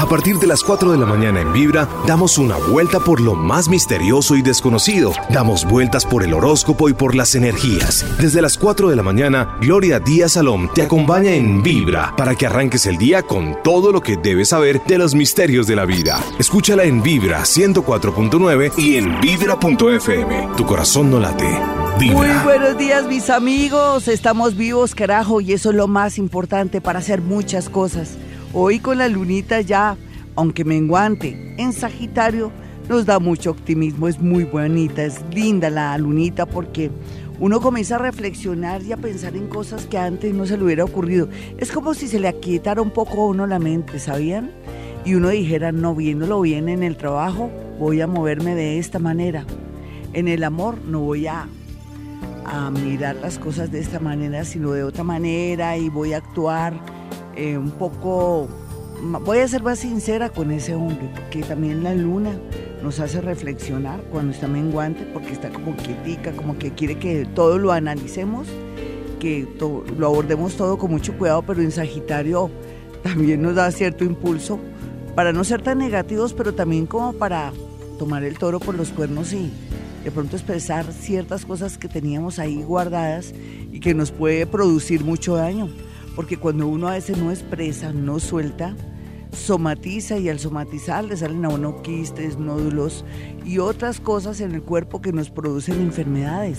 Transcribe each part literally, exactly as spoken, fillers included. A partir de las cuatro de la mañana en Vibra, damos una vuelta por lo más misterioso y desconocido. Damos vueltas por el horóscopo y por las energías. Desde las cuatro de la mañana, Gloria Díaz Salom te acompaña en Vibra para que arranques el día con todo lo que debes saber de los misterios de la vida. Escúchala en Vibra ciento cuatro punto nueve y en Vibra punto F M. Tu corazón no late. Vibra. Muy buenos días, mis amigos. Estamos vivos, carajo, y eso es lo más importante para hacer muchas cosas. Hoy con la lunita ya, aunque menguante, en Sagitario, nos da mucho optimismo. Es muy bonita, es linda la lunita porque uno comienza a reflexionar y a pensar en cosas que antes no se le hubiera ocurrido. Es como si se le aquietara un poco a uno la mente, ¿sabían? Y uno dijera, no, viéndolo bien en el trabajo, voy a moverme de esta manera. En el amor no voy a, a mirar las cosas de esta manera, sino de otra manera, y voy a actuar Eh, un poco, voy a ser más sincera con ese hombre, porque también la luna nos hace reflexionar cuando está menguante, porque está como quietica, como que quiere que todo lo analicemos, que to, lo abordemos todo con mucho cuidado, pero en Sagitario también nos da cierto impulso para no ser tan negativos, pero también como para tomar el toro por los cuernos y de pronto expresar ciertas cosas que teníamos ahí guardadas y que nos puede producir mucho daño. Porque cuando uno a veces no expresa, no suelta, somatiza, y al somatizar le salen a uno quistes, nódulos y otras cosas en el cuerpo que nos producen enfermedades.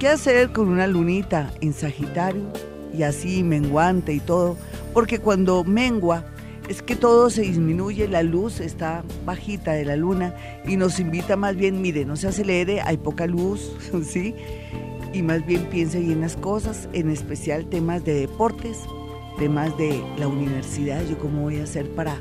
¿Qué hacer con una lunita en Sagitario y así menguante y todo? Porque cuando mengua es que todo se disminuye, la luz está bajita de la luna y nos invita más bien, mire, no se acelere, hay poca luz, ¿sí? Y más bien piense bien las cosas, en especial temas de deportes, temas de la universidad, yo cómo voy a hacer para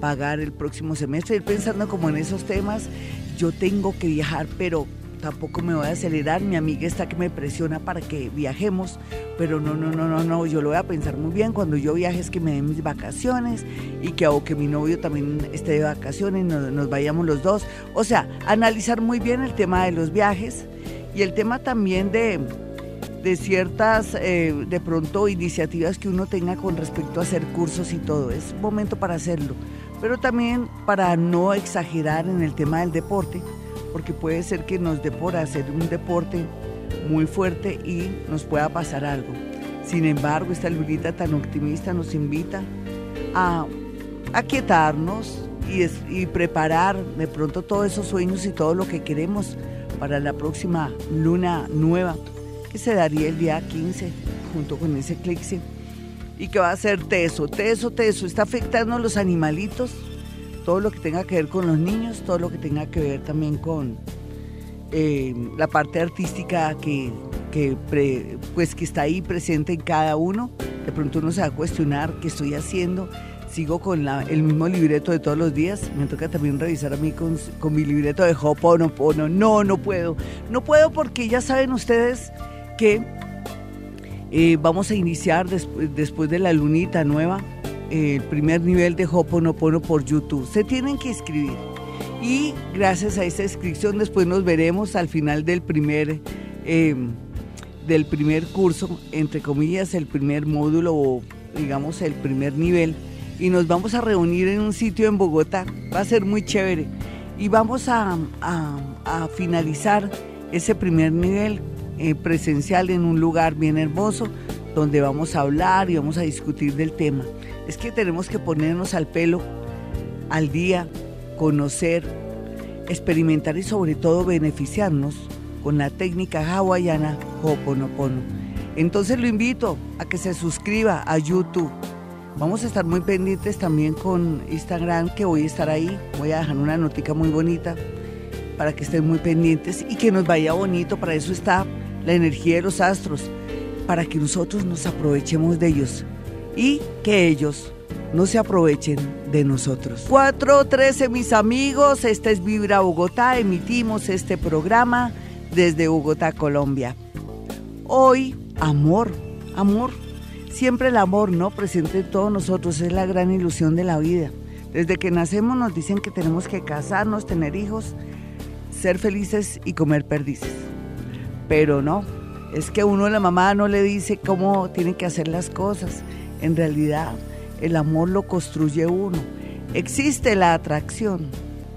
pagar el próximo semestre, ir pensando como en esos temas. Yo tengo que viajar, pero tampoco me voy a acelerar, mi amiga está que me presiona para que viajemos, pero no, no, no, no, no, yo lo voy a pensar muy bien, cuando yo viaje es que me den mis vacaciones y que o que mi novio también esté de vacaciones, nos, nos vayamos los dos. O sea, analizar muy bien el tema de los viajes. Y el tema también de, de ciertas, eh, de pronto, iniciativas que uno tenga con respecto a hacer cursos y todo. Es momento para hacerlo, pero también para no exagerar en el tema del deporte, porque puede ser que nos dé por hacer un deporte muy fuerte y nos pueda pasar algo. Sin embargo, esta lunita tan optimista nos invita a aquietarnos y, es, y preparar de pronto todos esos sueños y todo lo que queremos para la próxima luna nueva, que se daría el día quince, junto con ese eclipse, y que va a ser teso, teso, teso. Está afectando a los animalitos, todo lo que tenga que ver con los niños, todo lo que tenga que ver también con eh, la parte artística que, que, pre, pues que está ahí presente en cada uno. De pronto uno se va a cuestionar qué estoy haciendo. Sigo con la, el mismo libreto de todos los días. Me toca también revisar a mí con, con mi libreto de Ho'oponopono. No, no puedo. No puedo porque ya saben ustedes que eh, vamos a iniciar des, después de la lunita nueva eh, el primer nivel de Ho'oponopono por YouTube. Se tienen que inscribir. Y gracias a esa inscripción después nos veremos al final del primer, eh, del primer curso, entre comillas, el primer módulo o digamos el primer nivel. Y nos vamos a reunir en un sitio en Bogotá, va a ser muy chévere. Y vamos a, a, a finalizar ese primer nivel eh, presencial en un lugar bien hermoso, donde vamos a hablar y vamos a discutir del tema. Es que tenemos que ponernos al pelo, al día, conocer, experimentar y sobre todo beneficiarnos con la técnica hawaiana Ho'oponopono. Entonces lo invito a que se suscriba a YouTube. Vamos a estar muy pendientes también con Instagram, que voy a estar ahí. Voy a dejar una notica muy bonita para que estén muy pendientes y que nos vaya bonito. Para eso está la energía de los astros, para que nosotros nos aprovechemos de ellos y que ellos no se aprovechen de nosotros. cuatro trece, mis amigos, esta es Vibra Bogotá. Emitimos este programa desde Bogotá, Colombia. Hoy, amor, amor. Siempre el amor, ¿no? Presente en todos nosotros, es la gran ilusión de la vida. Desde que nacemos nos dicen que tenemos que casarnos, tener hijos, ser felices y comer perdices. Pero no, es que uno, la mamá, no le dice cómo tiene que hacer las cosas. En realidad, el amor lo construye uno. existe la atracción.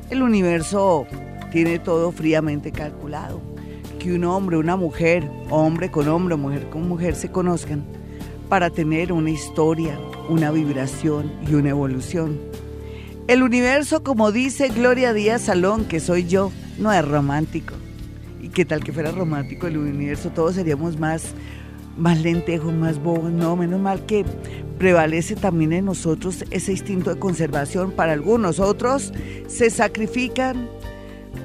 El universo tiene todo fríamente calculado. Que un hombre, una mujer, hombre con hombre, mujer con mujer se conozcan para tener una historia, una vibración y una evolución. El universo, como dice Gloria Díaz Salom, que soy yo, no es romántico. Y qué tal que fuera romántico el universo, todos seríamos más, más lentejos, más bobos. No, menos mal que prevalece también en nosotros ese instinto de conservación. Para algunos, otros se sacrifican,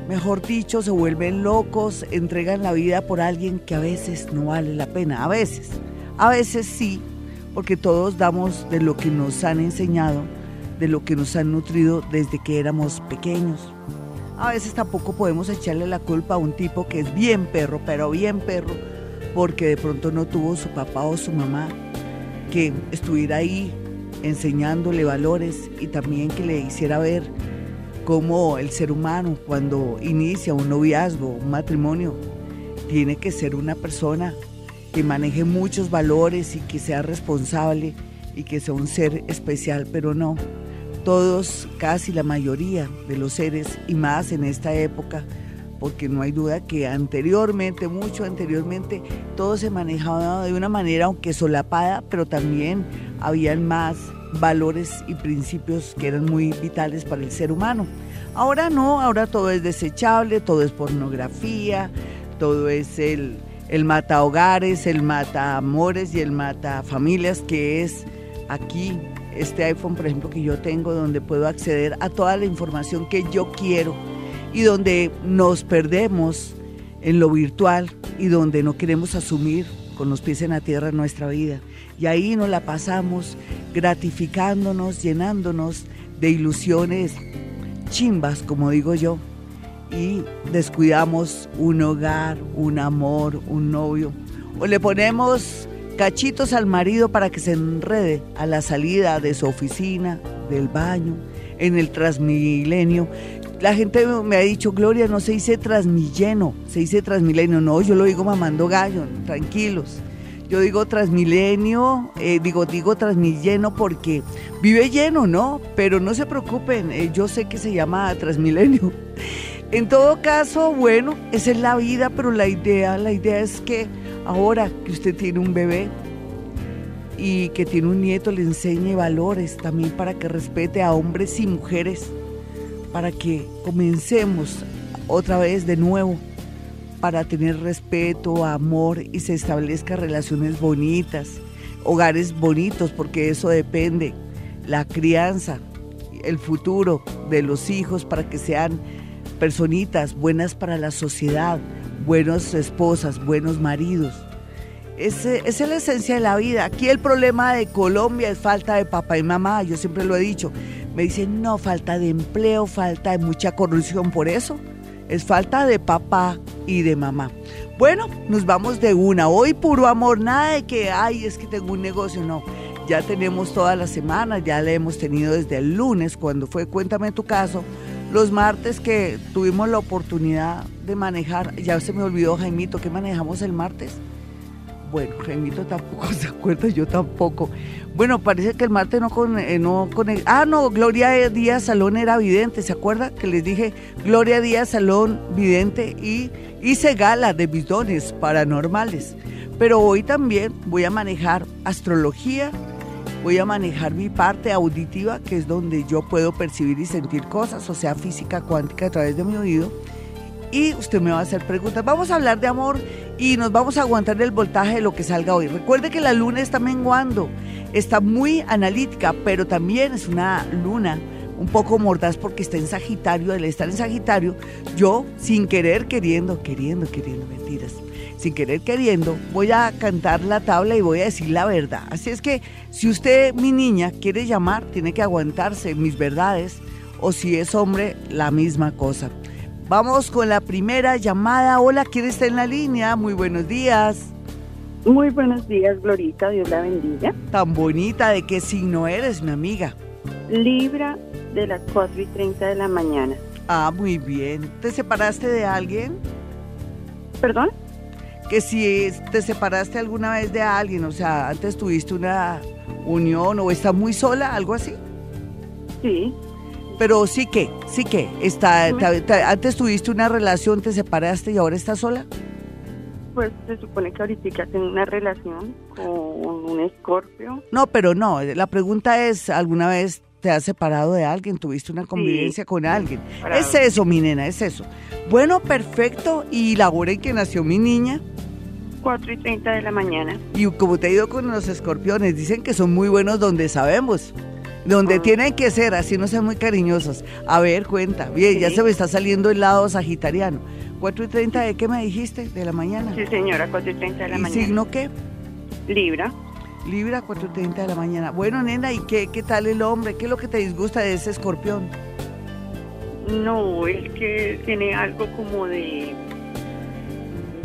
mejor dicho, se vuelven locos, entregan la vida por alguien que a veces no vale la pena. A veces, a veces sí, porque todos damos de lo que nos han enseñado, de lo que nos han nutrido desde que éramos pequeños. A veces tampoco podemos echarle la culpa a un tipo que es bien perro, pero bien perro, porque de pronto no tuvo su papá o su mamá que estuviera ahí enseñándole valores y también que le hiciera ver cómo el ser humano, cuando inicia un noviazgo, un matrimonio, tiene que ser una persona que maneje muchos valores y que sea responsable y que sea un ser especial, pero no. Todos, casi la mayoría de los seres, y más en esta época, porque no hay duda que anteriormente, mucho anteriormente, todo se manejaba de una manera aunque solapada, pero también habían más valores y principios que eran muy vitales para el ser humano. Ahora no, ahora todo es desechable, todo es pornografía, todo es el, el mata hogares, el mata amores y el mata familias, que es aquí este iPhone, por ejemplo, que yo tengo, donde puedo acceder a toda la información que yo quiero y donde nos perdemos en lo virtual y donde no queremos asumir con los pies en la tierra nuestra vida. Y ahí nos la pasamos gratificándonos, llenándonos de ilusiones chimbas, como digo yo, y descuidamos un hogar, un amor, un novio, o le ponemos cachitos al marido para que se enrede a la salida de su oficina, del baño, en el Transmilenio. La gente me ha dicho, Gloria, no se dice Transmilenio, se dice Transmilenio. No, yo lo digo mamando gallo, tranquilos. Yo digo Transmilenio, eh, digo digo Transmilenio porque vive lleno, ¿no? Pero no se preocupen, eh, yo sé que se llama Transmilenio. En todo caso, bueno, esa es la vida, pero la idea, la idea es que ahora que usted tiene un bebé y que tiene un nieto, le enseñe valores también para que respete a hombres y mujeres, para que comencemos otra vez de nuevo, para tener respeto, amor y se establezcan relaciones bonitas, hogares bonitos, porque eso depende, la crianza, el futuro de los hijos, para que sean personitas buenas para la sociedad, buenas esposas, buenos maridos. Esa es la esencia de la vida. Aquí el problema de Colombia es falta de papá y mamá, yo siempre lo he dicho. Me dicen, no, falta de empleo, falta de mucha corrupción, por eso es falta de papá y de mamá. Bueno, nos vamos de una. Hoy puro amor, nada de que, ay, es que tengo un negocio, no. Ya tenemos toda la semana, ya la hemos tenido desde el lunes, cuando fue Cuéntame tu caso, los martes que tuvimos la oportunidad de manejar, ya se me olvidó, Jaimito, ¿qué manejamos el martes? Bueno, Jaimito tampoco se acuerda, yo tampoco. Bueno, parece que el martes no con... Eh, no con el, ah, no, Gloria Díaz Salón era vidente, ¿se acuerda? Que les dije, Gloria Díaz Salón, vidente, y hice gala de mis dones paranormales. Pero hoy también voy a manejar astrología, voy a manejar mi parte auditiva, que es donde yo puedo percibir y sentir cosas, o sea, física cuántica a través de mi oído. Y usted me va a hacer preguntas. Vamos a hablar de amor y nos vamos a aguantar el voltaje de lo que salga hoy. Recuerde que la luna está menguando, está muy analítica, pero también es una luna un poco mordaz porque está en Sagitario. Al estar en Sagitario, yo sin querer, queriendo, queriendo, queriendo, mentiras, sin querer, queriendo, voy a cantar la tabla y voy a decir la verdad. Así es que si usted, mi niña, quiere llamar, tiene que aguantarse mis verdades, o si es hombre, la misma cosa. Vamos con la primera llamada. Hola, ¿quién está en la línea? Muy buenos días. Muy buenos días, Glorita, Dios la bendiga. Tan bonita, ¿de qué signo eres, mi amiga? Libra, de las cuatro y treinta de la mañana. Ah, muy bien. ¿Te separaste de alguien? ¿Perdón? Que si te separaste alguna vez de alguien, o sea, antes tuviste una unión o estás muy sola, algo así. Sí. Pero sí que, sí que, está, ta, ta, antes tuviste una relación, te separaste y ahora estás sola. Pues se supone que ahorita tengo una relación con un escorpio. No, pero no, la pregunta es, ¿alguna vez te has separado de alguien? ¿Tuviste una convivencia sí, con alguien? Parado. Es eso, mi nena, es eso. Bueno, perfecto, y la hora en que nació mi niña. cuatro y treinta de la mañana. Y como te he ido con los escorpiones, dicen que son muy buenos donde sabemos, donde ah. tienen que ser, así no sean muy cariñosos. A ver, cuenta, bien, sí. Ya se me está saliendo el lado sagitariano. ¿cuatro y treinta de qué me dijiste? ¿De la mañana? Sí, señora, cuatro y treinta de la ¿Y mañana. ¿Y signo qué? Libra. Libra, cuatro y treinta de la mañana. Bueno, nena, ¿y qué, qué tal el hombre? ¿Qué es lo que te disgusta de ese escorpión? No, es que tiene algo como de...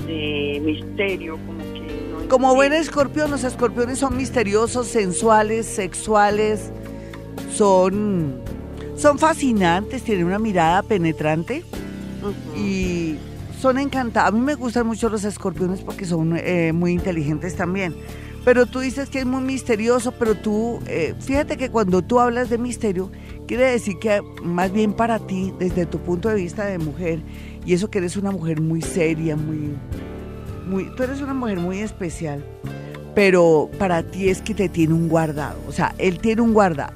de misterio, como que... No como buen escorpión, los escorpiones son misteriosos, sensuales, sexuales, son, son fascinantes, tienen una mirada penetrante uh-huh. y son encantados. A mí me gustan mucho los escorpiones porque son eh, muy inteligentes también, pero tú dices que es muy misterioso, pero tú, eh, fíjate que cuando tú hablas de misterio, quiere decir que más bien para ti, desde tu punto de vista de mujer, y eso que eres una mujer muy seria, muy, muy, tú eres una mujer muy especial, pero para ti es que te tiene un guardado, o sea, él tiene un guardado,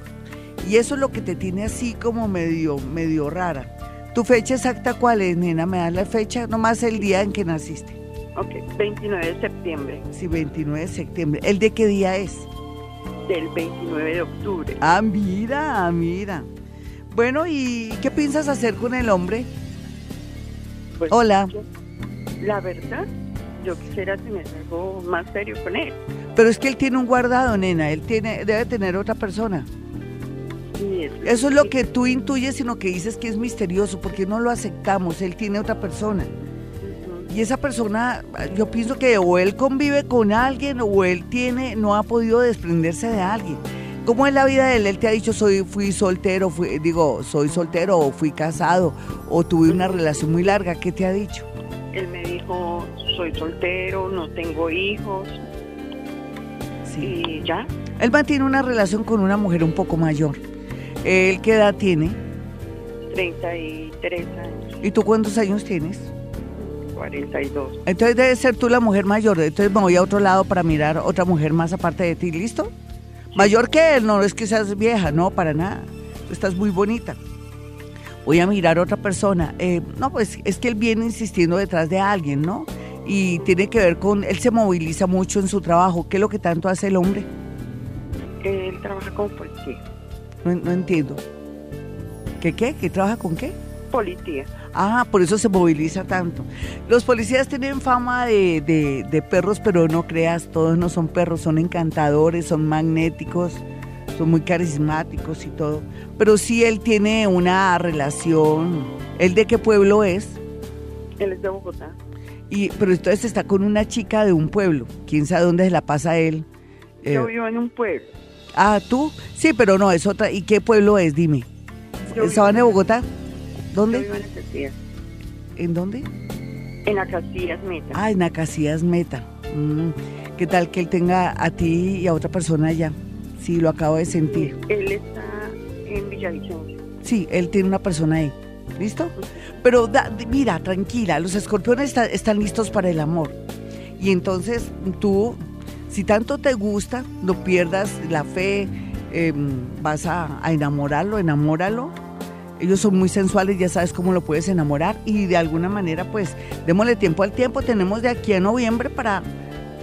y eso es lo que te tiene así como medio, medio rara. ¿Tu fecha exacta cuál es, nena? ¿Me das la fecha? Nomás el día en que naciste. Ok, veintinueve de septiembre. Sí, veintinueve de septiembre. ¿El de qué día es? Del veintinueve de octubre. Ah, mira, mira. Bueno, ¿y qué piensas hacer con el hombre? Pues, hola. Yo, la verdad, yo quisiera tener algo más serio con él. Pero es que él tiene un guardado, nena. Él tiene, debe tener otra persona. Sí, eso, eso es lo que tú intuyes, sino que dices que es misterioso, porque no lo aceptamos. Él tiene otra persona. Uh-huh. Y esa persona, yo pienso que o él convive con alguien, o él tiene, no ha podido desprenderse de alguien. ¿Cómo es la vida de él? Él te ha dicho, soy, fui soltero, fui, digo, soy soltero o fui casado o tuve una relación muy larga. ¿Qué te ha dicho? Él me dijo, soy soltero, no tengo hijos. Sí. ¿Y ya? Él mantiene una relación con una mujer un poco mayor. ¿Él qué edad tiene? treinta y tres años. ¿Y tú cuántos años tienes? cuarenta y dos. Entonces debes ser tú la mujer mayor. Entonces me voy a otro lado para mirar otra mujer más aparte de ti. ¿Listo? Mayor que él, no es que seas vieja, no, para nada. Estás muy bonita. Voy a mirar a otra persona. Eh, no, pues es que él viene insistiendo detrás de alguien, ¿no? Y tiene que ver con, él se moviliza mucho en su trabajo. ¿Qué es lo que tanto hace el hombre? Él trabaja con policía. No, no entiendo. ¿Qué qué? ¿Qué trabaja con qué? Policía. Ah, por eso se moviliza tanto. Los policías tienen fama de, de, de perros, pero no creas, todos no son perros, son encantadores, son magnéticos, son muy carismáticos y todo. Pero sí, él tiene una relación. ¿Él de qué pueblo es? Él es de Bogotá. Y, pero entonces está con una chica de un pueblo. ¿Quién sabe dónde se la pasa él? Yo eh, vivo en un pueblo. Ah, ¿tú? Sí, pero no, es otra. ¿Y qué pueblo es? Dime. ¿En Sabana de Bogotá? ¿Dónde? Yo vivo en Acacías. ¿En dónde? En Acacías, Meta. Ah, en Acacías, Meta. Mm. ¿Qué tal que él tenga a ti y a otra persona allá? Sí, lo acabo de sentir. Sí, él está en Villavicencio. Sí, él tiene una persona ahí. ¿Listo? Sí. Pero da, mira, tranquila, los escorpiones está, están listos para el amor. Y entonces tú, si tanto te gusta, no pierdas la fe, eh, vas a, a enamorarlo, enamóralo. Ellos son muy sensuales, ya sabes cómo lo puedes enamorar y de alguna manera pues démosle tiempo al tiempo, tenemos de aquí a noviembre para,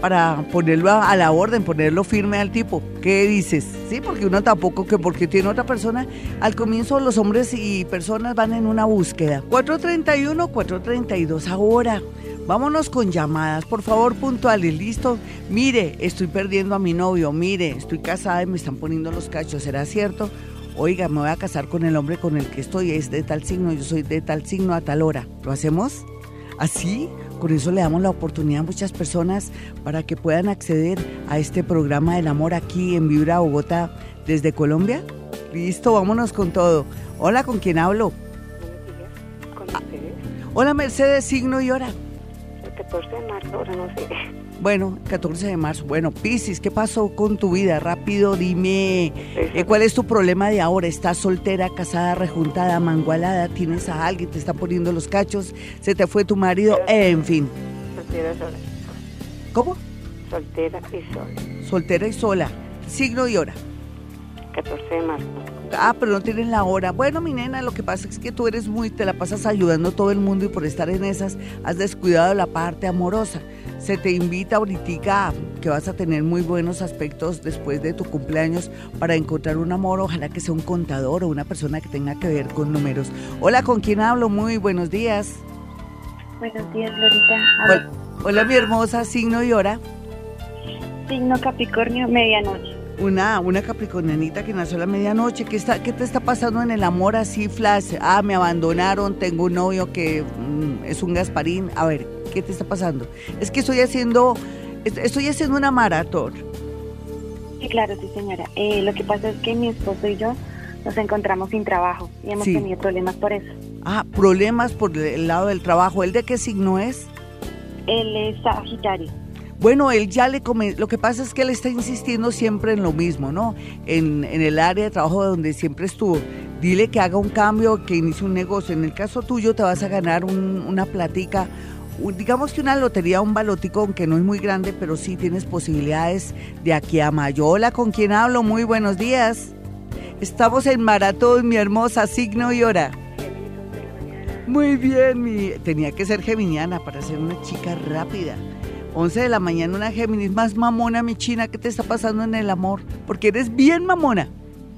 para ponerlo a, a la orden, ponerlo firme al tipo. ¿Qué dices? Sí, porque uno tampoco, que porque tiene otra persona, al comienzo los hombres y personas van en una búsqueda. cuatro treinta y uno, cuatro treinta y dos ahora. Vámonos con llamadas, por favor, puntuales, ¿listo? Mire, estoy perdiendo a mi novio, mire, estoy casada y me están poniendo los cachos, ¿será cierto? Oiga, me voy a casar con el hombre con el que estoy, es de tal signo, yo soy de tal signo a tal hora. ¿Lo hacemos así? Con eso le damos la oportunidad a muchas personas para que puedan acceder a este programa del amor aquí en Vibra Bogotá desde Colombia. Listo, vámonos con todo. Hola, ¿con quién hablo? Buenos días, con Mercedes. Ah, hola Mercedes, signo y hora. el catorce de marzo, ahora no sé. Bueno, catorce de marzo. Bueno, Piscis, ¿qué pasó con tu vida? Rápido, dime. Eh, ¿Cuál es tu problema de ahora? ¿Estás soltera, casada, rejuntada, mangualada? ¿Tienes a alguien? ¿Te está poniendo los cachos? ¿Se te fue tu marido? Eh, en fin. Soltera sola. ¿Cómo? Soltera y sola. Soltera y sola. Signo y hora. catorce de marzo. Ah, pero no tienen la hora. Bueno, mi nena, lo que pasa es que tú eres muy, te la pasas ayudando a todo el mundo y por estar en esas has descuidado la parte amorosa. Se te invita ahorita que vas a tener muy buenos aspectos después de tu cumpleaños para encontrar un amor, ojalá que sea un contador o una persona que tenga que ver con números. Hola, ¿con quién hablo? Muy buenos días. Buenos días, Lorita. Hola, hola, mi hermosa, signo y hora. Signo Capricornio, medianoche. Una, una capricornianita que nació a la medianoche. ¿Qué está, qué te está pasando en el amor así, flash? Ah, me abandonaron, tengo un novio que mm, es un Gasparín. A ver, ¿qué te está pasando? Es que estoy haciendo, estoy haciendo una maratón. Sí, claro, sí, señora. Eh, lo que pasa es que mi esposo y yo nos encontramos sin trabajo y hemos sí. tenido problemas por eso. Ah, problemas por el lado del trabajo. ¿Él de qué signo es? Él es Sagitario. Bueno, él ya le come, lo que pasa es que él está insistiendo siempre en lo mismo, ¿no? En, en el área de trabajo donde siempre estuvo. Dile que haga un cambio, que inicie un negocio. En el caso tuyo te vas a ganar un, una platica, un, digamos que una lotería, un balotico, aunque no es muy grande, pero sí tienes posibilidades de aquí a mayo. Hola, ¿con quién hablo? Muy buenos días. Estamos en maratón, mi hermosa, signo y hora. Muy bien, mi, tenía que ser geminiana para ser una chica rápida. once de la mañana, una Géminis, más mamona, mi china. ¿Qué te está pasando en el amor? Porque eres bien mamona.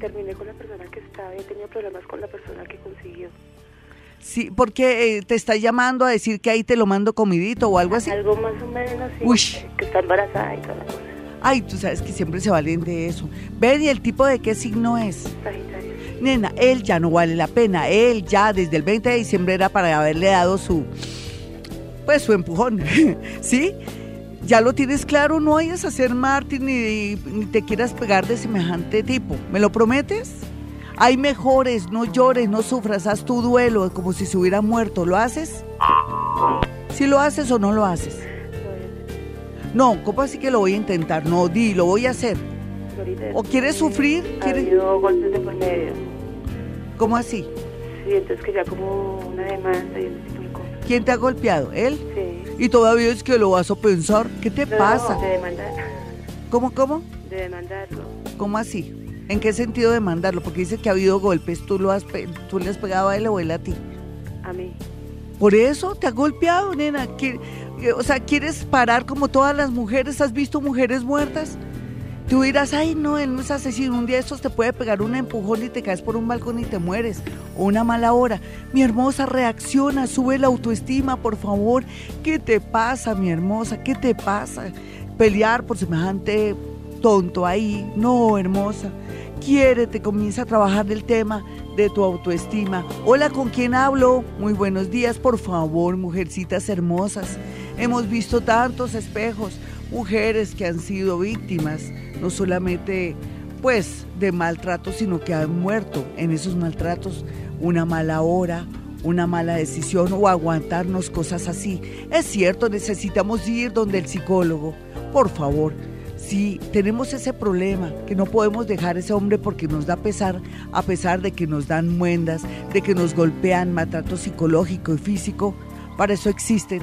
Terminé con la persona que estaba y he tenido problemas con la persona que consiguió. Sí, porque eh, te está llamando a decir que ahí te lo mando comidito o algo así. Algo más o menos, sí. Uy. Que está embarazada y toda la cosa. Ay, tú sabes que siempre se valen de eso. Ven, ¿y el tipo de qué signo es? Sagitario. Nena, él ya no vale la pena. Él ya desde el veinte de diciembre era para haberle dado su, pues, su empujón, ¿sí? Ya lo tienes claro, no vayas a ser mártir ni, ni te quieras pegar de semejante tipo. ¿Me lo prometes? Hay mejores, no llores, no sufras, haz tu duelo como si se hubiera muerto. ¿Lo haces? ¿Sí lo haces o no lo haces? No, ¿cómo así que lo voy a intentar? No, di, lo voy a hacer. ¿O quieres sufrir? ¿Quieres? Ha habido golpes de por medio. ¿Cómo así? Sí, entonces que ya como una demanda y el... ¿Quién te ha golpeado? ¿Él? Sí. ¿Y todavía es que lo vas a pensar? ¿Qué te no, pasa? De demandarlo. ¿Cómo, cómo? De demandarlo. ¿Cómo así? ¿En qué sentido demandarlo? Porque dice que ha habido golpes. ¿Tú, lo has pe- tú le has pegado a él o él a ti? A mí. ¿Por eso te ha golpeado, nena? O sea, ¿quieres parar como todas las mujeres? ¿Has visto mujeres muertas? Tú dirás, ay, no, él no es asesino. Un día estos te puede pegar un empujón y te caes por un balcón y te mueres. O una mala hora. Mi hermosa, reacciona, sube la autoestima, por favor. ¿Qué te pasa, mi hermosa? ¿Qué te pasa? Pelear por semejante tonto ahí. No, hermosa. Quiérete, comienza a trabajar el tema de tu autoestima. Hola, ¿con quién hablo? Muy buenos días, por favor, mujercitas hermosas. Hemos visto tantos espejos. Mujeres que han sido víctimas, no solamente pues de maltrato, sino que han muerto en esos maltratos, una mala hora, una mala decisión o aguantarnos cosas así. Es cierto, necesitamos ir donde el psicólogo, por favor. Si tenemos ese problema, que no podemos dejar ese hombre porque nos da pesar, a pesar de que nos dan muendas, de que nos golpean, maltrato psicológico y físico, para eso existen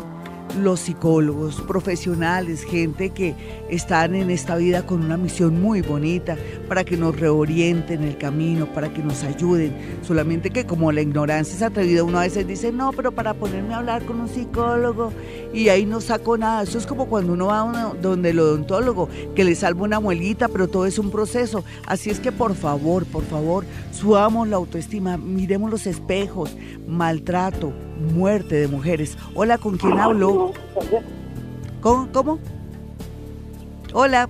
los psicólogos, profesionales, gente que están en esta vida con una misión muy bonita para que nos reorienten el camino, para que nos ayuden. Solamente que como la ignorancia es atrevida, uno a veces dice, no, pero para ponerme a hablar con un psicólogo y ahí no saco nada. Eso es como cuando uno va a uno, donde el odontólogo, que le salva una muelita, pero todo es un proceso. Así es que por favor, por favor, subamos la autoestima, miremos los espejos, maltrato, muerte de mujeres. Hola, ¿con quién hablo? ¿Cómo? ¿Cómo? Hola.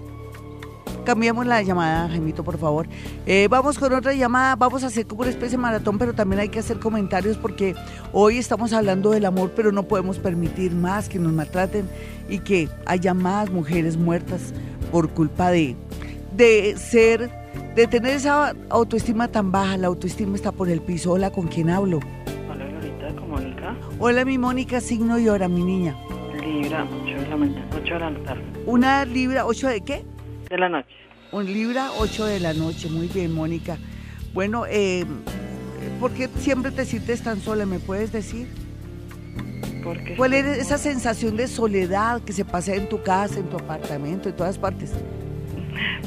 Cambiamos la llamada, Jaimito, por favor. Eh, vamos con otra llamada. Vamos a hacer como una especie de maratón, pero también hay que hacer comentarios porque hoy estamos hablando del amor, pero no podemos permitir más que nos maltraten y que haya más mujeres muertas por culpa de, de ser, de tener esa autoestima tan baja. La autoestima está por el piso. Hola, ¿con quién hablo? Hola, mi Mónica, signo y hora, mi niña. Libra, ocho de la mañana, ocho de la tarde. ¿Una Libra, ocho de qué? De la noche. Un Libra, ocho de la noche. Muy bien, Mónica. Bueno, eh, ¿por qué siempre te sientes tan sola? ¿Me puedes decir? Porque ¿cuál es esa sensación de soledad que se pasa en tu casa, en tu apartamento, en todas partes?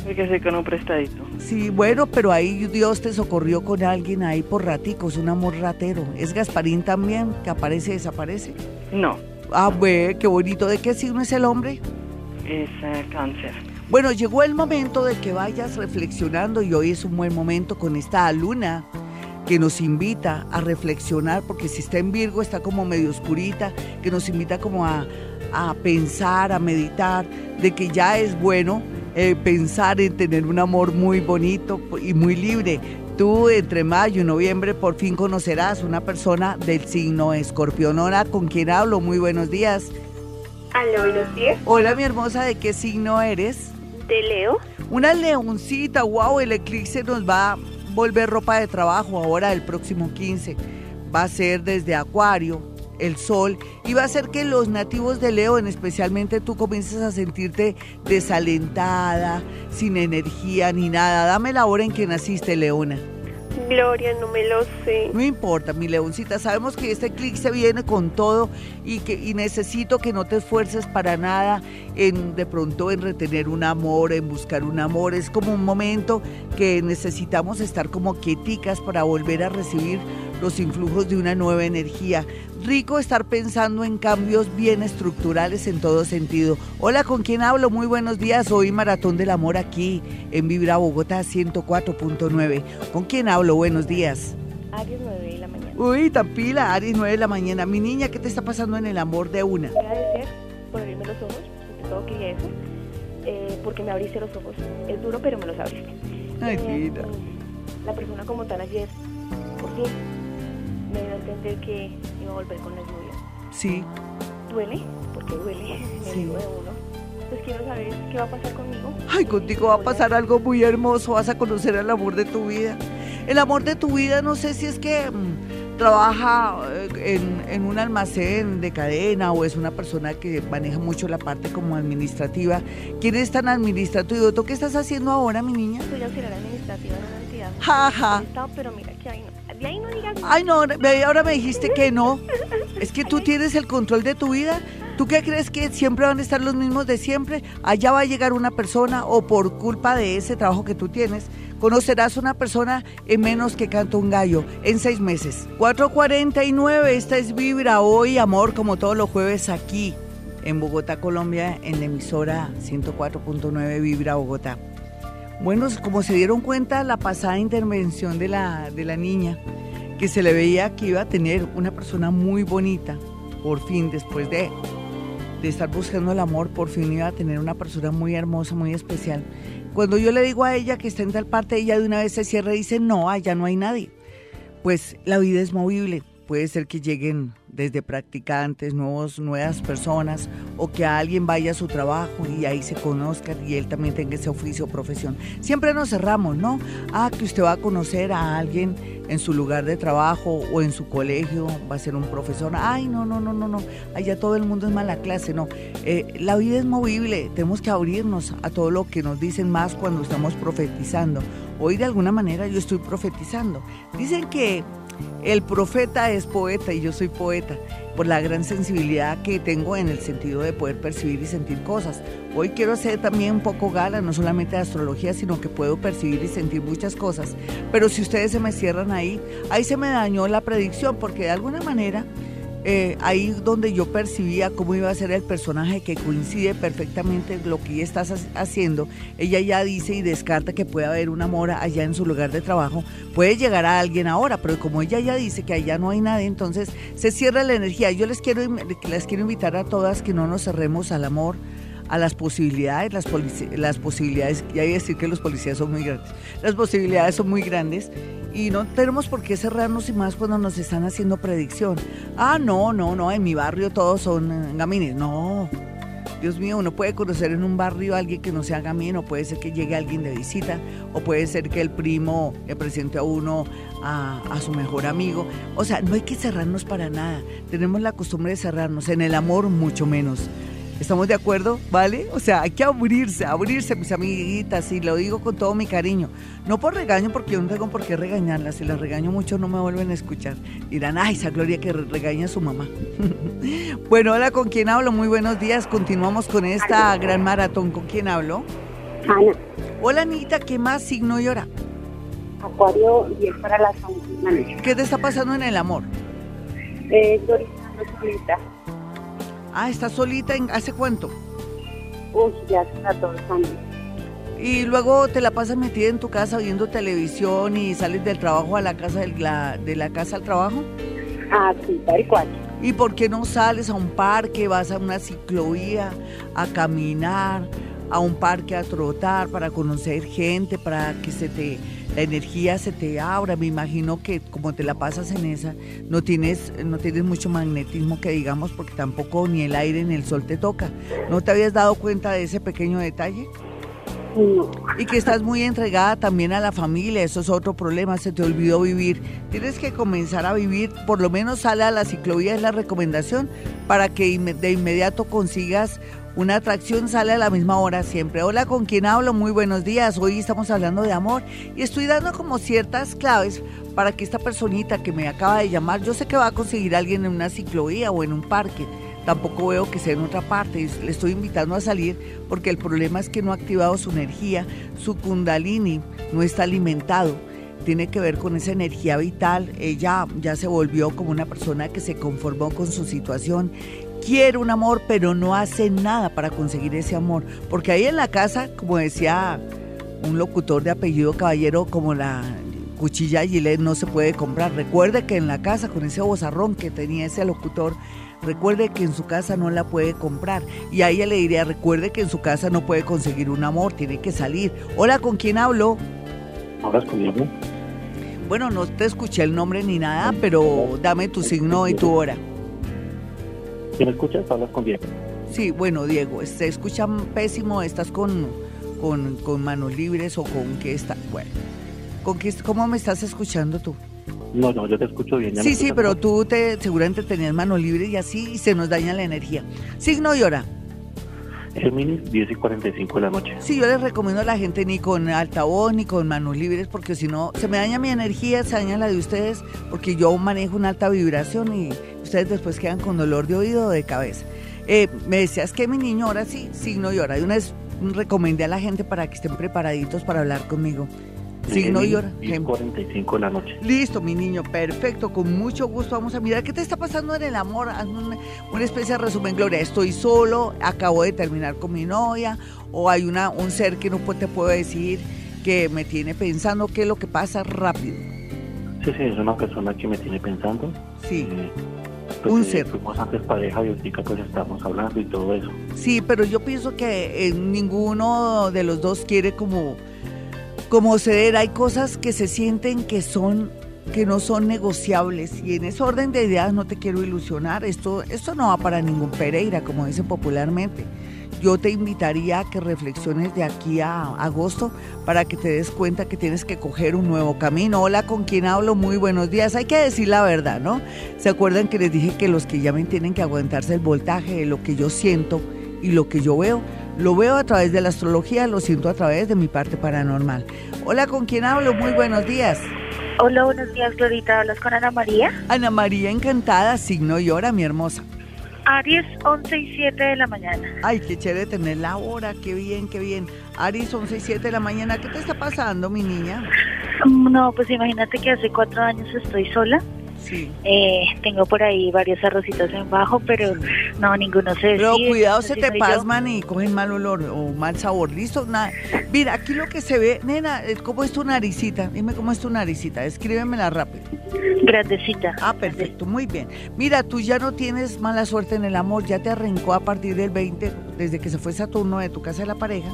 Porque estoy con un prestadito. Sí, bueno, pero ahí Dios te socorrió con alguien ahí por raticos, un amor ratero. ¿Es Gasparín también, que aparece y desaparece? No. Ah, ve, qué bonito. ¿De qué signo es el hombre? Es uh, Cáncer. Bueno, llegó el momento de que vayas reflexionando, y hoy es un buen momento con esta luna que nos invita a reflexionar, porque si está en Virgo está como medio oscurita, que nos invita como a, a pensar, a meditar, de que ya es bueno eh, pensar en tener un amor muy bonito y muy libre. Tú entre mayo y noviembre por fin conocerás una persona del signo Escorpión. Hola, ¿con quién hablo? Muy buenos días. Aló, buenos días. Hola, mi hermosa, ¿de qué signo eres? De Leo. Una leoncita, wow, el eclipse nos va a volver ropa de trabajo ahora el próximo quince. Va a ser desde Acuario, el sol, y va a hacer que los nativos de Leo, en especialmente tú, comiences a sentirte desalentada, sin energía ni nada. Dame la hora en que naciste, Leona. Gloria, no me lo sé. No importa, mi leoncita, sabemos que este eclipse viene con todo y que y necesito que no te esfuerces para nada en de pronto en retener un amor, en buscar un amor. Es como un momento que necesitamos estar como quieticas para volver a recibir los influjos de una nueva energía. Rico estar pensando en cambios bien estructurales en todo sentido. Hola, ¿con quién hablo? Muy buenos días. Hoy Maratón del Amor aquí en Vibra Bogotá ciento cuatro punto nueve. ¿Con quién hablo? Buenos días. Aries, nueve de la mañana. Uy, tan pila, Aries, nueve de la mañana. Mi niña, ¿qué te está pasando en el amor de una? Agradecer por abrirme los ojos, sobre todo quería eso, eh, porque me abriste los ojos. Es duro, pero me los abriste. Ay, mira. Eh, la persona como tan ayer, por fin, me dio a entender que iba a volver con el novio. Sí. Duele, porque duele, me sí. digo de uno. Pues quiero saber qué va a pasar conmigo. Ay, contigo va a pasar algo muy hermoso, vas a conocer al amor de tu vida. El amor de tu vida, no sé si es que mmm, trabaja en, en un almacén de cadena o es una persona que maneja mucho la parte como administrativa. ¿Quién es tan administrativo? ¿Tú qué estás haciendo ahora, mi niña? Soy auxiliar administrativa de una entidad. Jaja. Ja. Pero mira que ahí no. De ahí no digas. Ay, no, ahora me dijiste que no. Es que tú tienes el control de tu vida. ¿Tú qué crees, que siempre van a estar los mismos de siempre? Allá va a llegar una persona, o por culpa de ese trabajo que tú tienes, conocerás una persona en menos que canta un gallo, en seis meses. cuatro cuarenta y nueve, esta es Vibra Hoy, amor, como todos los jueves aquí, en Bogotá, Colombia, en la emisora ciento cuatro punto nueve Vibra Bogotá. Bueno, como se dieron cuenta la pasada intervención de la, de la niña, que se le veía que iba a tener una persona muy bonita, por fin, después de... de estar buscando el amor, por fin iba a tener una persona muy hermosa, muy especial. Cuando yo le digo a ella que está en tal parte, ella de una vez se cierra y dice, no, allá no hay nadie. Pues la vida es movible, puede ser que lleguen desde practicantes, nuevos, nuevas personas, o que alguien vaya a su trabajo y ahí se conozcan y él también tenga ese oficio o profesión. Siempre nos cerramos, ¿no? Ah, que usted va a conocer a alguien en su lugar de trabajo o en su colegio, va a ser un profesor. Ay, no, no, no, no, no, allá todo el mundo es mala clase, no. Eh, la vida es movible, tenemos que abrirnos a todo lo que nos dicen, más cuando estamos profetizando. Hoy de alguna manera yo estoy profetizando. Dicen que el profeta es poeta y yo soy poeta, por la gran sensibilidad que tengo en el sentido de poder percibir y sentir cosas. Hoy quiero hacer también un poco gala, no solamente de astrología, sino que puedo percibir y sentir muchas cosas. Pero si ustedes se me cierran ahí, ahí se me dañó la predicción, porque de alguna manera, eh, ahí donde yo percibía cómo iba a ser el personaje, que coincide perfectamente lo que ella está haciendo, ella ya dice y descarta que puede haber un amor allá en su lugar de trabajo, puede llegar a alguien ahora, pero como ella ya dice que allá no hay nadie, entonces se cierra la energía. Yo les quiero, les quiero invitar a todas que no nos cerremos al amor, a las posibilidades, las, las posibilidades, ya voy a decir que los policías son muy grandes, las posibilidades son muy grandes y no tenemos por qué cerrarnos, y más cuando nos están haciendo predicción. Ah, no, no, no, en mi barrio todos son gamines, no, Dios mío, uno puede conocer en un barrio a alguien que no se haga ameno, puede ser que llegue alguien de visita, o puede ser que el primo le presente a uno a, a su mejor amigo. O sea, no hay que cerrarnos para nada. Tenemos la costumbre de cerrarnos, en el amor mucho menos. ¿Estamos de acuerdo? ¿Vale? O sea, hay que abrirse, abrirse, mis amiguitas, y lo digo con todo mi cariño. No por regaño, porque yo no tengo por qué regañarlas. Si las regaño mucho, no me vuelven a escuchar. Dirán, ay, esa Gloria que regaña a su mamá. Bueno, hola, ¿con quién hablo? Muy buenos días. Continuamos con esta gran maratón. ¿Con quién hablo? Ana. Hola, Anita, ¿qué más? Signo y hora. Acuario, y es para la Santa. ¿Qué te está pasando en el amor? Eh, Gloria, solita. Ah, ¿estás solita? ¿Hace cuánto? Uy, ya hace catorce años. Y luego te la pasas metida en tu casa viendo televisión y sales del trabajo a la casa, del, la, de la casa al trabajo. Ah, sí, tal cual. ¿Y por qué no sales a un parque, vas a una ciclovía, a caminar, a un parque a trotar, para conocer gente, para que se te... la energía se te abra? Me imagino que como te la pasas en esa, no tienes, no tienes mucho magnetismo que digamos, porque tampoco ni el aire ni el sol te toca. ¿No te habías dado cuenta de ese pequeño detalle? No. Y que estás muy entregada también a la familia, eso es otro problema, se te olvidó vivir. Tienes que comenzar a vivir, por lo menos sale a la ciclovía, es la recomendación, para que de inmediato consigas una atracción, sale a la misma hora siempre. Hola, ¿con quién hablo? Muy buenos días. Hoy estamos hablando de amor y estoy dando como ciertas claves para que esta personita que me acaba de llamar, yo sé que va a conseguir a alguien en una ciclovía o en un parque. Tampoco veo que sea en otra parte. Le estoy invitando a salir porque el problema es que no ha activado su energía, su kundalini no está alimentado. Tiene que ver con esa energía vital. Ella ya se volvió como una persona que se conformó con su situación. Quiere un amor, pero no hace nada para conseguir ese amor. Porque ahí en la casa, como decía un locutor de apellido Caballero, como la cuchilla Gillette no se puede comprar. Recuerde que en la casa, con ese bozarrón que tenía ese locutor, recuerde que en su casa no la puede comprar. Y a ella le diría, recuerde que en su casa no puede conseguir un amor, tiene que salir. Hola, ¿con quién hablo? ¿Hablas conmigo? Bueno, no te escuché el nombre ni nada, pero dame tu signo y tu hora. ¿Sí me escuchas? ¿Hablas con Diego? Sí, bueno, Diego, te escuchan pésimo, estás con, con, con manos libres o con qué está. Bueno, ¿con qué, ¿cómo me estás escuchando tú? No, no, yo te escucho bien. Sí, sí, pero tú te, seguramente tenías manos libres y así y se nos daña la energía. Signo y hora. Géminis, diez y cuarenta y cinco de la noche. Sí, yo les recomiendo a la gente ni con altavoz ni con manos libres, porque si no, se me daña mi energía, se daña la de ustedes, porque yo manejo una alta vibración y ustedes después quedan con dolor de oído o de cabeza. Eh, me decías que mi niño, ahora sí, signo y hora. De una vez recomendé a la gente para que estén preparaditos para hablar conmigo. Signo y hora. diez y cuarenta y cinco de la noche. Listo, mi niño, perfecto, con mucho gusto vamos a mirar qué te está pasando en el amor. Haz una, una especie de resumen, Gloria. Estoy solo, acabo de terminar con mi novia, o hay una, un ser que no te puedo decir, que me tiene pensando. ¿Qué es lo que pasa? Rápido. Sí, sí, es una persona que me tiene pensando. Sí. Eh, Pues un ser. Fuimos antes pareja y ahorita pues estamos hablando y todo eso. Sí, pero yo pienso que eh, ninguno de los dos quiere como, como ceder. Hay cosas que se sienten que son, que no son negociables, y en ese orden de ideas no te quiero ilusionar. Esto, esto no va para ningún Pereira, como dicen popularmente. Yo te invitaría a que reflexiones de aquí a agosto para que te des cuenta que tienes que coger un nuevo camino. Hola, ¿con quién hablo? Muy buenos días. Hay que decir la verdad, ¿no? ¿Se acuerdan que les dije que los que llamen tienen que aguantarse el voltaje de lo que yo siento y lo que yo veo? Lo veo a través de la astrología, lo siento a través de mi parte paranormal. Hola, ¿con quién hablo? Muy buenos días. Hola, buenos días, Glorita. ¿Hablas con Ana María? Ana María, encantada. Signo y hora, mi hermosa. Aries, once y siete de la mañana. Ay, qué chévere tener la hora, qué bien, qué bien. Aries, once y siete de la mañana, ¿qué te está pasando, mi niña? No, pues imagínate que hace cuatro años estoy sola. Sí. Eh, tengo por ahí varios arrocitos en bajo, pero no, ninguno se decide. Pero cuidado, se te pasman y cogen mal olor o mal sabor, ¿listo? Nada. Mira, aquí lo que se ve, nena, ¿cómo es tu naricita? Dime cómo es tu naricita, escríbemela rápido. Grandecita. Ah, perfecto, muy bien. Mira, tú ya no tienes mala suerte en el amor, ya te arrancó a partir del veinte, desde que se fue Saturno de tu casa de la pareja,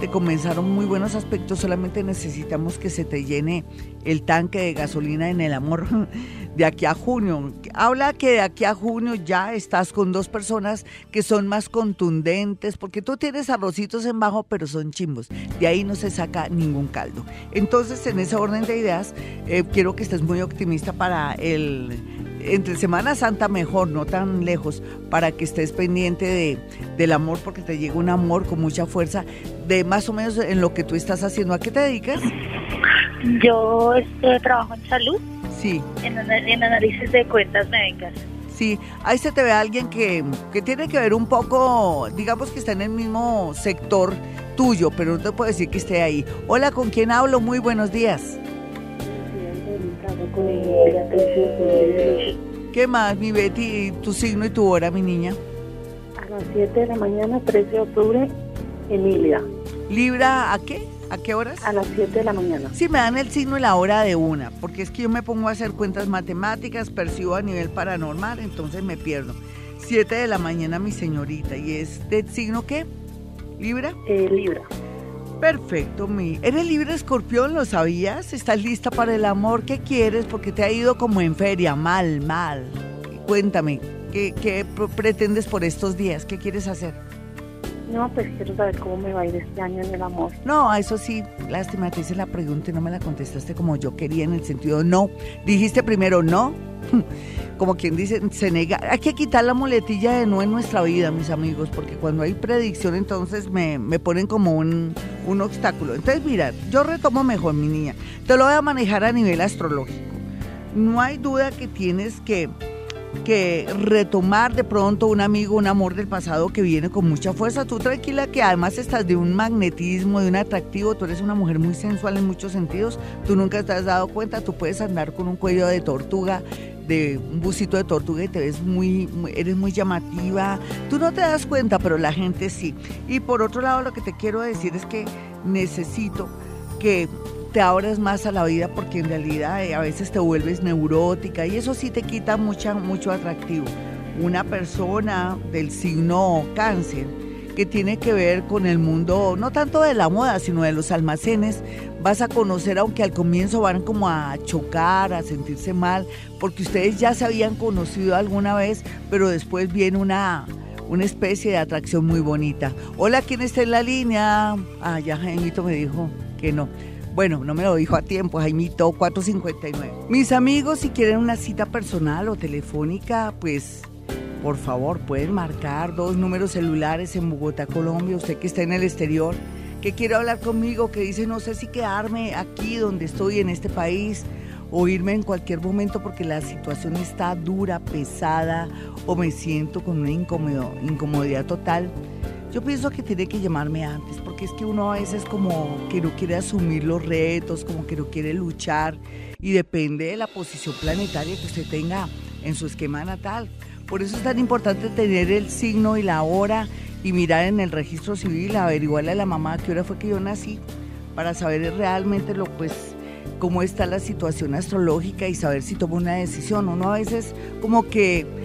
te comenzaron muy buenos aspectos, solamente necesitamos que se te llene el tanque de gasolina en el amor de aquí a junio. Habla que de aquí a junio ya estás con dos personas que son más contundentes, porque tú tienes arrocitos en bajo, pero son chimbos. De ahí no se saca ningún caldo. Entonces, en ese orden de ideas, eh, quiero que estés muy optimista para el... entre Semana Santa mejor, no tan lejos, para que estés pendiente de, del amor, porque te llega un amor con mucha fuerza, de más o menos en lo que tú estás haciendo. ¿A qué te dedicas? Yo estoy, trabajo en salud. Sí. En, en análisis de cuentas médicas. Sí, ahí se te ve alguien que, que tiene que ver un poco, digamos que está en el mismo sector tuyo, pero no te puedo decir que esté ahí. Hola, ¿con quién hablo? Muy buenos días. ¿Qué más, mi Betty? ¿Tu signo y tu hora, mi niña? A las siete de la mañana, trece de octubre, en Libra. ¿Libra a qué? ¿A qué horas? A las siete de la mañana. Sí, me dan el signo y la hora de una, porque es que yo me pongo a hacer cuentas matemáticas, percibo a nivel paranormal, entonces me pierdo. siete de la mañana, mi señorita. ¿Y es de signo qué? ¿Libra? Eh, Libra. Perfecto, mi. ¿Eres libre, escorpión? ¿Lo sabías? ¿Estás lista para el amor? ¿Qué quieres? Porque te ha ido como en feria, mal, mal. Cuéntame, ¿qué, qué pretendes por estos días? ¿Qué quieres hacer? No, pues quiero saber cómo me va a ir este año en el amor. No, eso sí, lástima, te hice la pregunta y no me la contestaste como yo quería, en el sentido no. Dijiste primero no, como quien dice, se nega. Hay que quitar la muletilla de no en nuestra vida, mis amigos, porque cuando hay predicción entonces me, me ponen como un, un obstáculo. Entonces, mira, yo retomo mejor, mi niña. Te lo voy a manejar a nivel astrológico. No hay duda que tienes que, que retomar de pronto un amigo, un amor del pasado que viene con mucha fuerza. Tú tranquila, que además estás de un magnetismo, de un atractivo. Tú eres una mujer muy sensual en muchos sentidos. Tú nunca te has dado cuenta, tú puedes andar con un cuello de tortuga, de un bucito de tortuga, y te ves muy, muy, eres muy llamativa. Tú no te das cuenta, pero la gente sí. Y por otro lado, lo que te quiero decir es que necesito que te abras más a la vida, porque en realidad eh, a veces te vuelves neurótica y eso sí te quita mucha, mucho atractivo. Una persona del signo cáncer que tiene que ver con el mundo, no tanto de la moda, sino de los almacenes, vas a conocer, aunque al comienzo van como a chocar, a sentirse mal, porque ustedes ya se habían conocido alguna vez, pero después viene una, una especie de atracción muy bonita. Hola, ¿quién está en la línea? Ah, ya Jaimito me dijo que no. Bueno, no me lo dijo a tiempo, Jaimito, cuatro cincuenta y nueve. Mis amigos, si quieren una cita personal o telefónica, pues... por favor, pueden marcar dos números celulares en Bogotá, Colombia. Usted que está en el exterior, que quiere hablar conmigo, que dice no sé si quedarme aquí donde estoy en este país o irme en cualquier momento porque la situación está dura, pesada, o me siento con una incomodidad, incomodidad total. Yo pienso que tiene que llamarme antes, porque es que uno a veces como que no quiere asumir los retos, como que no quiere luchar, y depende de la posición planetaria que usted tenga en su esquema natal. Por eso es tan importante tener el signo y la hora y mirar en el registro civil, averiguarle a la mamá a qué hora fue que yo nací, para saber realmente lo, pues, cómo está la situación astrológica y saber si tomo una decisión. Uno a veces como que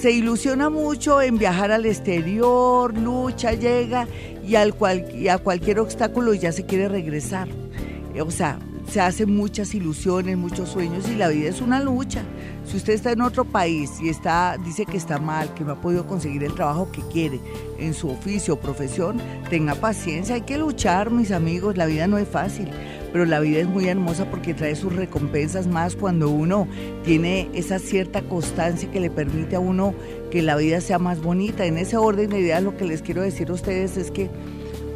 se ilusiona mucho en viajar al exterior, lucha, llega y, al cual, y a cualquier obstáculo ya se quiere regresar. O sea, se hacen muchas ilusiones, muchos sueños, y la vida es una lucha. Si usted está en otro país y está, dice que está mal, que no ha podido conseguir el trabajo que quiere en su oficio o profesión, tenga paciencia, hay que luchar, mis amigos. La vida no es fácil, pero la vida es muy hermosa porque trae sus recompensas, más cuando uno tiene esa cierta constancia que le permite a uno que la vida sea más bonita. En ese orden de ideas, lo que les quiero decir a ustedes es que,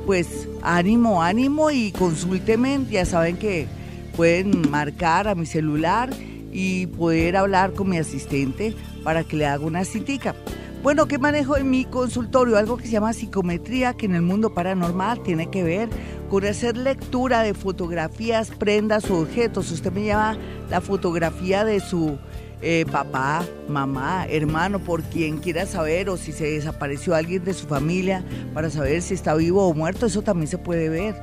pues, ánimo, ánimo, y consúltenme. Ya saben que pueden marcar a mi celular y poder hablar con mi asistente para que le haga una citica. Bueno, ¿qué manejo en mi consultorio? Algo que se llama psicometría, que en el mundo paranormal tiene que ver con hacer lectura de fotografías, prendas o objetos. Usted me lleva la fotografía de su eh, papá, mamá, hermano, por quien quiera saber, o si se desapareció alguien de su familia, para saber si está vivo o muerto. Eso también se puede ver.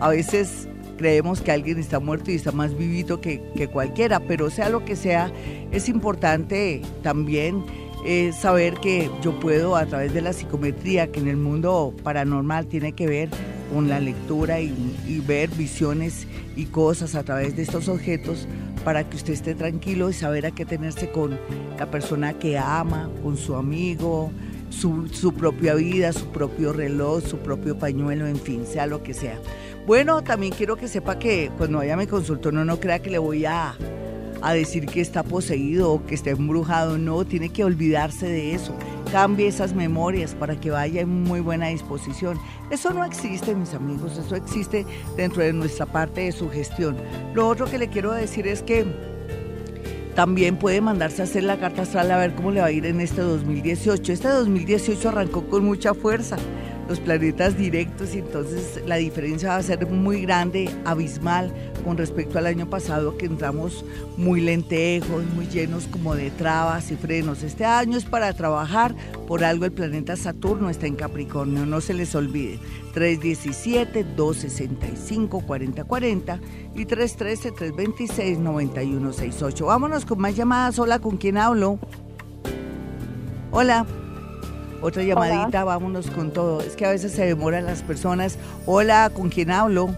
A veces creemos que alguien está muerto y está más vivito que, que cualquiera, pero sea lo que sea, es importante también eh, saber que yo puedo, a través de la psicometría, que en el mundo paranormal tiene que ver con la lectura y, y ver visiones y cosas a través de estos objetos para que usted esté tranquilo y saber a qué tenerse con la persona que ama, con su amigo, su, su propia vida, su propio reloj, su propio pañuelo, en fin, sea lo que sea. Bueno, también quiero que sepa que cuando vaya a mi consultorio no, no crea que le voy a, a decir que está poseído o que está embrujado, no, tiene que olvidarse de eso. Cambie esas memorias para que vaya en muy buena disposición. Eso no existe, mis amigos, eso existe dentro de nuestra parte de sugestión. Lo otro que le quiero decir es que también puede mandarse a hacer la carta astral a ver cómo le va a ir en este dos mil dieciocho. Este dos mil dieciocho arrancó con mucha fuerza los planetas directos y entonces la diferencia va a ser muy grande, abismal, con respecto al año pasado que entramos muy lentejos, muy llenos como de trabas y frenos. Este año es para trabajar, por algo el planeta Saturno está en Capricornio, no se les olvide. tres diecisiete, dos sesenta y cinco, cuarenta cuarenta y tres trece, tres veintiséis, noventa y uno sesenta y ocho. Vámonos con más llamadas. Hola, ¿con quién hablo? Hola. Otra llamadita, hola. Vámonos con todo. Es que a veces se demoran las personas. Hola, ¿con quién hablo?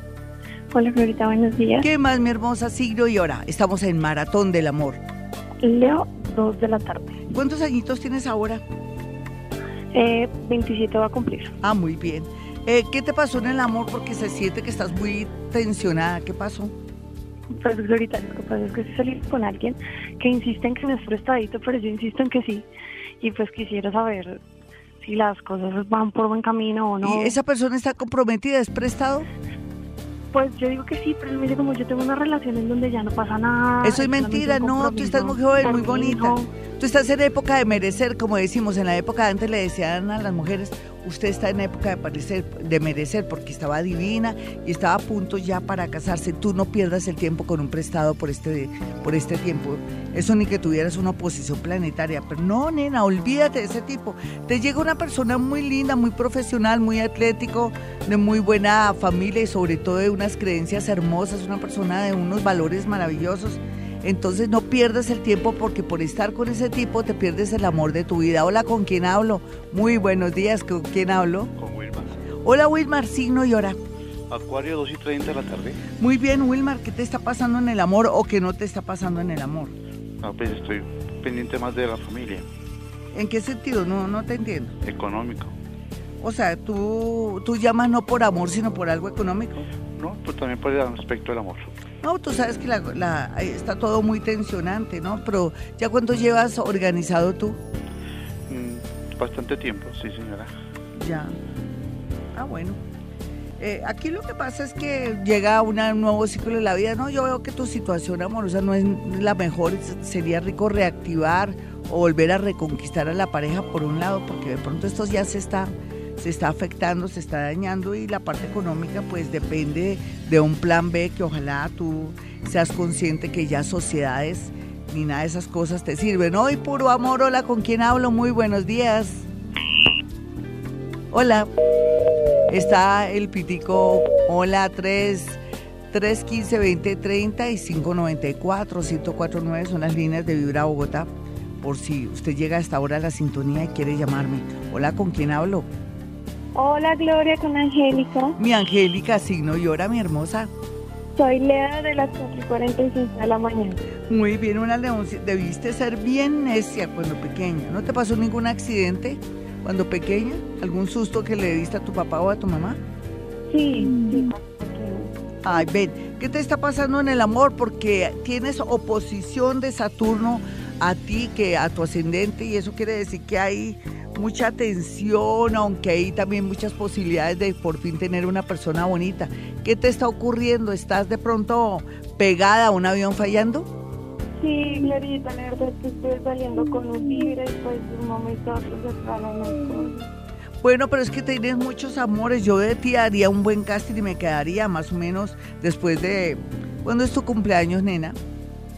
Hola, Florita, buenos días. ¿Qué más, mi hermosa? Signo y hora. Estamos en Maratón del Amor. Leo, dos de la tarde. ¿Cuántos añitos tienes ahora? Eh, veintisiete va a cumplir. Ah, muy bien. Eh, ¿Qué te pasó en el amor? Porque se siente que estás muy tensionada. ¿Qué pasó? Pues, Florita, lo que pasa es que estoy saliendo con alguien que insiste en que me esté estadito, pero yo insisto en que sí. Y pues quisiera saber si las cosas van por buen camino o no. ¿Y esa persona está comprometida, es prestado? Pues yo digo que sí, pero él me dice como yo tengo una relación en donde ya no pasa nada. Eso es mentira, no, tú estás muy joven, muy bonita. Tú estás en época de merecer, como decimos, en la época de antes le decían a las mujeres, usted está en época de, parecer, de merecer, porque estaba divina y estaba a punto ya para casarse. Tú no pierdas el tiempo con un prestado por este, por este tiempo. Eso ni que tuvieras una oposición planetaria. Pero no, nena, olvídate de ese tipo. Te llega una persona muy linda, muy profesional, muy atlético, de muy buena familia y sobre todo de unas creencias hermosas, una persona de unos valores maravillosos. Entonces no pierdas el tiempo porque por estar con ese tipo te pierdes el amor de tu vida. Hola, ¿con quién hablo? Muy buenos días, ¿con quién hablo? Con Wilmar. Hola, Wilmar, signo y hora. Acuario, dos y treinta de la tarde. Muy bien, Wilmar, ¿qué te está pasando en el amor o qué no te está pasando en el amor? No, pues estoy pendiente más de la familia. ¿En qué sentido? No, no te entiendo. Económico. O sea, ¿tú, tú llamas no por amor, sino por algo económico? No, pues también por el aspecto del amor. No, tú sabes que la, la, está todo muy tensionante, ¿no? Pero, ¿ya cuánto llevas organizado tú? Bastante tiempo, sí, señora. Ya. Ah, bueno. Eh, aquí lo que pasa es que llega una, un nuevo ciclo de la vida, ¿no? Yo veo que tu situación amorosa no es la mejor, sería rico reactivar o volver a reconquistar a la pareja por un lado, porque de pronto esto ya se está... se está afectando, se está dañando y la parte económica pues depende de un plan B que ojalá tú seas consciente que ya sociedades ni nada de esas cosas te sirven. Hoy puro amor, hola, ¿con quién hablo? Muy buenos días. Hola, está el pitico, hola, tres, tres, quince, veinte, treinta y cinco, noventa y cuatro, diez cuarenta y nueve son las líneas de Vibra Bogotá, por si usted llega hasta ahora a la sintonía y quiere llamarme. Hola, ¿con quién hablo? Hola, Gloria, con Angélica. Mi Angélica, signo y hora, mi hermosa. Soy Lea de las cuatro y cuarenta y cinco de la mañana. Muy bien, una leoncita. Debiste ser bien necia cuando pequeña. ¿No te pasó ningún accidente cuando pequeña? ¿Algún susto que le diste a tu papá o a tu mamá? Sí, sí. Ay, ven, ¿qué te está pasando en el amor? Porque tienes oposición de Saturno a ti, que a tu ascendente, y eso quiere decir que hay mucha tensión, aunque hay también muchas posibilidades de por fin tener una persona bonita. ¿Qué te está ocurriendo? ¿Estás de pronto pegada a un avión fallando? Sí, Glorita, la verdad es que estoy saliendo con un libre y pues de un momento a otro se paran las cosas. Bueno, pero es que tienes muchos amores. Yo de ti haría un buen casting y me quedaría más o menos después de... ¿Cuándo es tu cumpleaños, nena?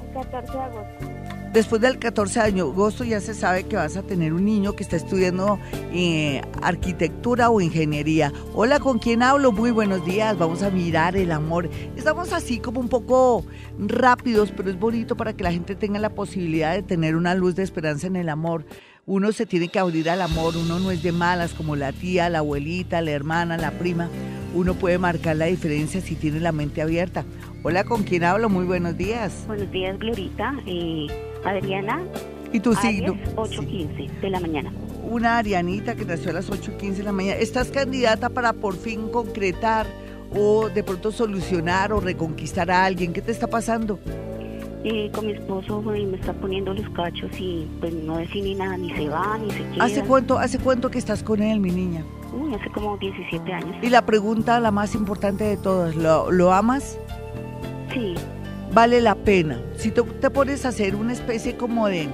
El catorce de agosto. Después del catorce de agosto ya se sabe que vas a tener un niño que está estudiando eh, arquitectura o ingeniería. Hola, ¿con quién hablo? Muy buenos días, vamos a mirar el amor. Estamos así como un poco rápidos, pero es bonito para que la gente tenga la posibilidad de tener una luz de esperanza en el amor. Uno se tiene que abrir al amor, uno no es de malas como la tía, la abuelita, la hermana, la prima. uno puede marcar la diferencia si tiene la mente abierta. Hola, ¿con quién hablo? Muy buenos días. Buenos días, Glorita. Eh, Adriana. ¿Y tu signo? ocho quince sí. de la mañana. Una Arianita que nació a las ocho quince de la mañana. ¿Estás candidata para por fin concretar o de pronto solucionar o reconquistar a alguien? ¿Qué te está pasando? Eh, con mi esposo eh, me está poniendo los cachos y pues no define nada, ni se va, ni se queda. ¿Hace cuánto, hace cuánto que estás con él, mi niña? Uy, hace como diecisiete años. Y la pregunta, la más importante de todas, ¿lo, lo amas? Sí. Vale la pena. Si te, te pones a hacer una especie como de,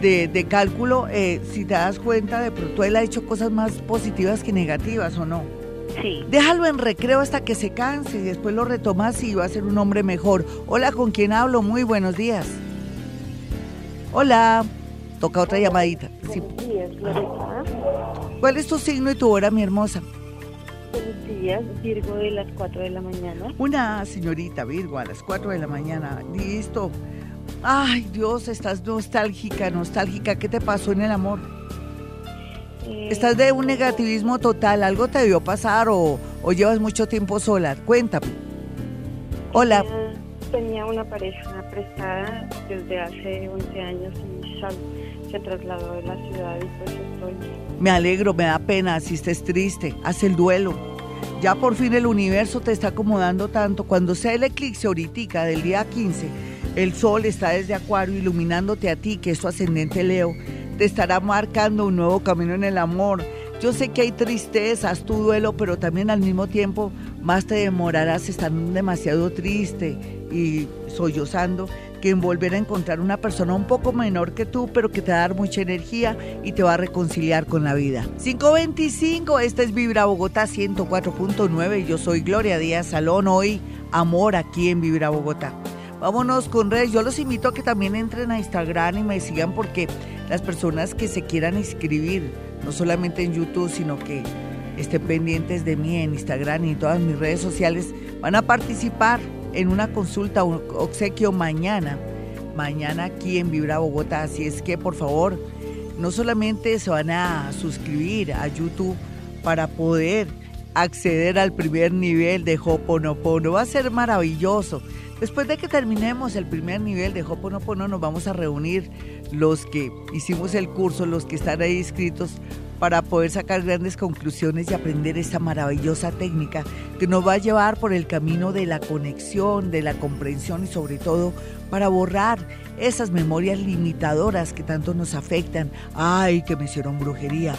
de, de cálculo, eh, si te das cuenta, de pronto él ha hecho cosas más positivas que negativas, ¿o no? Sí. Déjalo en recreo hasta que se canse y después lo retomas y va a ser un hombre mejor. Hola, ¿con quién hablo? Muy buenos días. Hola. Toca otra Hola. llamadita. Sí. Buenos días, Glorita. ¿Cuál es tu signo y tu hora, mi hermosa? Buenos días, Virgo, de las cuatro de la mañana. Una señorita Virgo a las cuatro de la mañana. Listo. Ay, Dios, estás nostálgica, nostálgica. ¿Qué te pasó en el amor? ¿Estás de un negativismo total? ¿Algo te debió pasar o, o llevas mucho tiempo sola? Cuéntame. Hola. Tenía una pareja prestada desde hace once años y sal, se trasladó de la ciudad y pues estoy... Me alegro, me da pena, si estés triste, haz el duelo. Ya por fin el universo te está acomodando tanto. Cuando sea el eclipse ahorita del día quince, el sol está desde Acuario iluminándote a ti, que es tu ascendente Leo. Te estará marcando un nuevo camino en el amor. Yo sé que hay tristezas, tu duelo, pero también al mismo tiempo más te demorarás estando demasiado triste y sollozando que en volver a encontrar una persona un poco menor que tú, pero que te va a dar mucha energía y te va a reconciliar con la vida. cinco veinticinco, esta es Vibra Bogotá ciento cuatro punto nueve. Yo soy Gloria Díaz Salón, hoy amor aquí en Vibra Bogotá. Vámonos con redes. Yo los invito a que también entren a Instagram y me sigan, porque las personas que se quieran inscribir, no solamente en YouTube, sino que estén pendientes de mí en Instagram y en todas mis redes sociales, van a participar en una consulta o obsequio mañana, mañana aquí en Vibra Bogotá. Así es que, por favor, no solamente se van a suscribir a YouTube para poder acceder al primer nivel de Ho'oponopono. Va a ser maravilloso. Después de que terminemos el primer nivel de Ho'oponopono, nos vamos a reunir los que hicimos el curso, los que están ahí inscritos, para poder sacar grandes conclusiones y aprender esta maravillosa técnica que nos va a llevar por el camino de la conexión, de la comprensión y sobre todo para borrar esas memorias limitadoras que tanto nos afectan. Ay, que me hicieron brujería.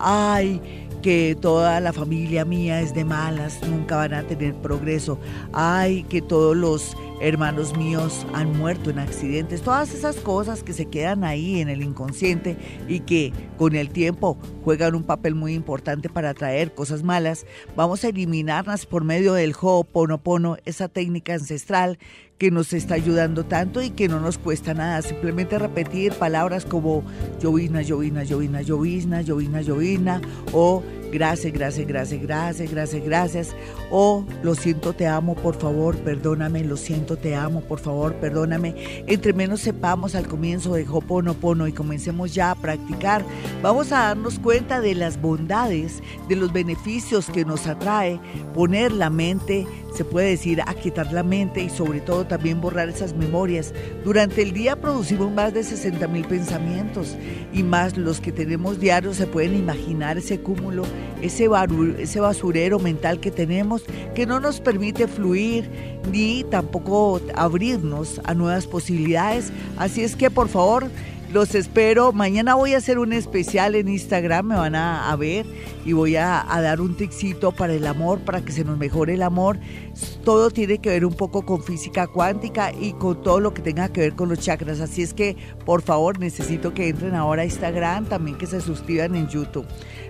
Ay, que toda la familia mía es de malas, nunca van a tener progreso. Ay, que todos los hermanos míos han muerto en accidentes. Todas esas cosas que se quedan ahí en el inconsciente y que con el tiempo juegan un papel muy importante para traer cosas malas. Vamos a eliminarlas por medio del Ho'oponopono, esa técnica ancestral que nos está ayudando tanto y que no nos cuesta nada. Simplemente repetir palabras como llovizna, llovizna, llovizna, llovizna, llovizna, llovizna, o gracias, gracias, gracias, gracias, gracias, gracias, o lo siento, te amo, por favor, perdóname, lo siento, te amo, por favor, perdóname. Entre menos sepamos al comienzo de Ho'oponopono y comencemos ya a practicar, vamos a darnos cuenta de las bondades, de los beneficios que nos atrae poner la mente, se puede decir, aquietar la mente y sobre todo también borrar esas memorias. Durante el día producimos más de sesenta mil pensamientos y más los que tenemos diarios. Se pueden imaginar ese cúmulo, ese basurero mental que tenemos, que no nos permite fluir ni tampoco abrirnos a nuevas posibilidades. Así es que, por favor, los espero. Mañana voy a hacer un especial en Instagram, me van a, a ver y voy a, a dar un tipcito para el amor, para que se nos mejore el amor. Todo tiene que ver un poco con física cuántica y con todo lo que tenga que ver con los chakras. Así es que, por favor, necesito que entren ahora a Instagram, también que se suscriban en YouTube.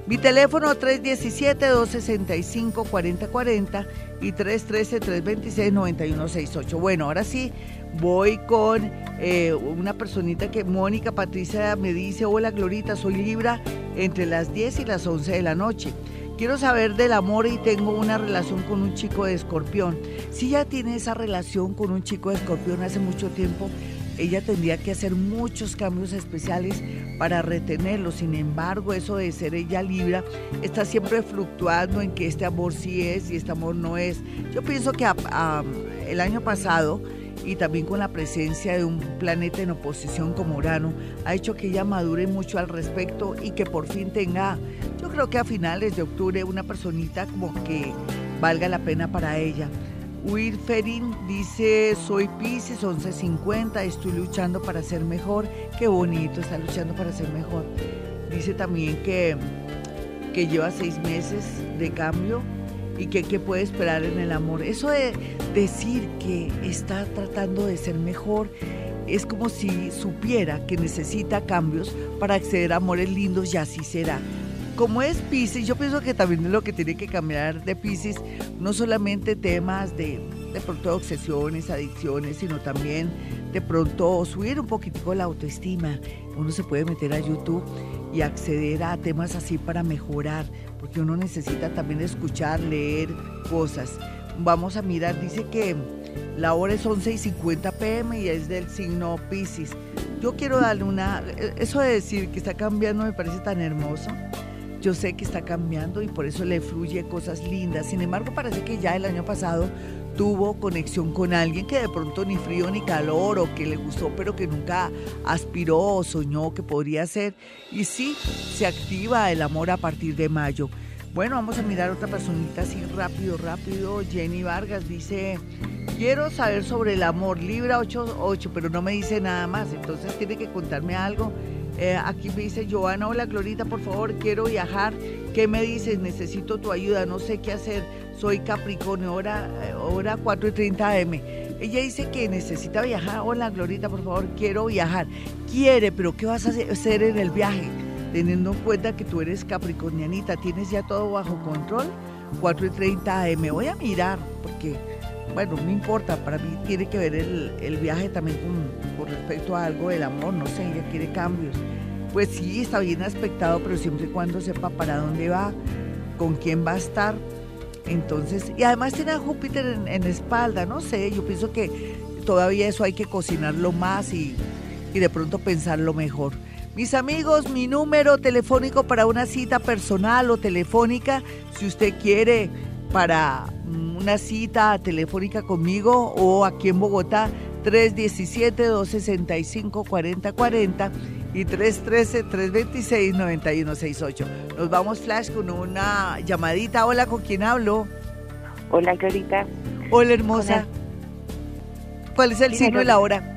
Mi teléfono tres uno siete, dos seis cinco, cuatro cero cuatro cero y tres uno tres, tres dos seis, nueve uno seis ocho. Bueno, ahora sí, voy con eh, una personita que, Mónica Patricia, me dice: hola Glorita, soy Libra entre las diez y las once de la noche. Quiero saber del amor y tengo una relación con un chico de Escorpión. Si ya tiene esa relación con un chico de Escorpión hace mucho tiempo, ella tendría que hacer muchos cambios especiales para retenerlo. Sin embargo, eso de ser ella Libra está siempre fluctuando en que este amor sí es y este amor no es. Yo pienso que a, a, el año pasado, y también con la presencia de un planeta en oposición como Urano, ha hecho que ella madure mucho al respecto y que por fin tenga, yo creo que a finales de octubre, una personita como que valga la pena para ella. Wilferin dice: soy Pisces, once cincuenta, estoy luchando para ser mejor. Qué bonito, está luchando para ser mejor. Dice también que, que lleva seis meses de cambio y que, que puede esperar en el amor. Eso de decir que está tratando de ser mejor es como si supiera que necesita cambios para acceder a amores lindos, y así será. Como es Piscis, yo pienso que también es lo que tiene que cambiar de Piscis, no solamente temas de, de pronto obsesiones, adicciones, sino también de pronto subir un poquitico la autoestima. Uno se puede meter a YouTube y acceder a temas así para mejorar, porque uno necesita también escuchar, leer cosas. Vamos a mirar, dice que la hora es once y cincuenta pe eme y es del signo Piscis. Yo quiero darle una... Eso de decir que está cambiando me parece tan hermoso. Yo sé que está cambiando y por eso le fluye cosas lindas. Sin embargo, parece que ya el año pasado tuvo conexión con alguien que de pronto ni frío ni calor, o que le gustó pero que nunca aspiró o soñó que podría ser. Y sí, se activa el amor a partir de mayo. Bueno, vamos a mirar otra personita así rápido, rápido. Jenny Vargas dice: quiero saber sobre el amor, Libra ocho ocho, pero no me dice nada más, entonces tiene que contarme algo. Eh, aquí me dice Joana: hola Glorita, por favor, quiero viajar, ¿qué me dices? Necesito tu ayuda, no sé qué hacer, soy Capricornio, hora, hora cuatro y treinta eme. Ella dice que necesita viajar. Hola Glorita, por favor, quiero viajar. Quiere, pero ¿qué vas a hacer en el viaje? Teniendo en cuenta que tú eres capricornianita, ¿tienes ya todo bajo control? cuatro y treinta eme, voy a mirar, porque, bueno, no importa, para mí tiene que ver el, el viaje también con, con respecto a algo del amor, no sé, ella quiere cambios. Pues sí, está bien aspectado, pero siempre y cuando sepa para dónde va, con quién va a estar. Entonces, y además tiene a Júpiter en, en espalda, no sé, yo pienso que todavía eso hay que cocinarlo más y, y de pronto pensarlo mejor. Mis amigos, mi número telefónico para una cita personal o telefónica, si usted quiere para una cita telefónica conmigo o aquí en Bogotá, tres diecisiete, dos sesenta y cinco, cuarenta cuarenta y tres trece, tres veintiséis, noventa y uno sesenta y ocho. Nos vamos flash con una llamadita. Hola, ¿con quién hablo? Hola, Glorita. Hola, hermosa. Hola. ¿Cuál es el signo y la hora?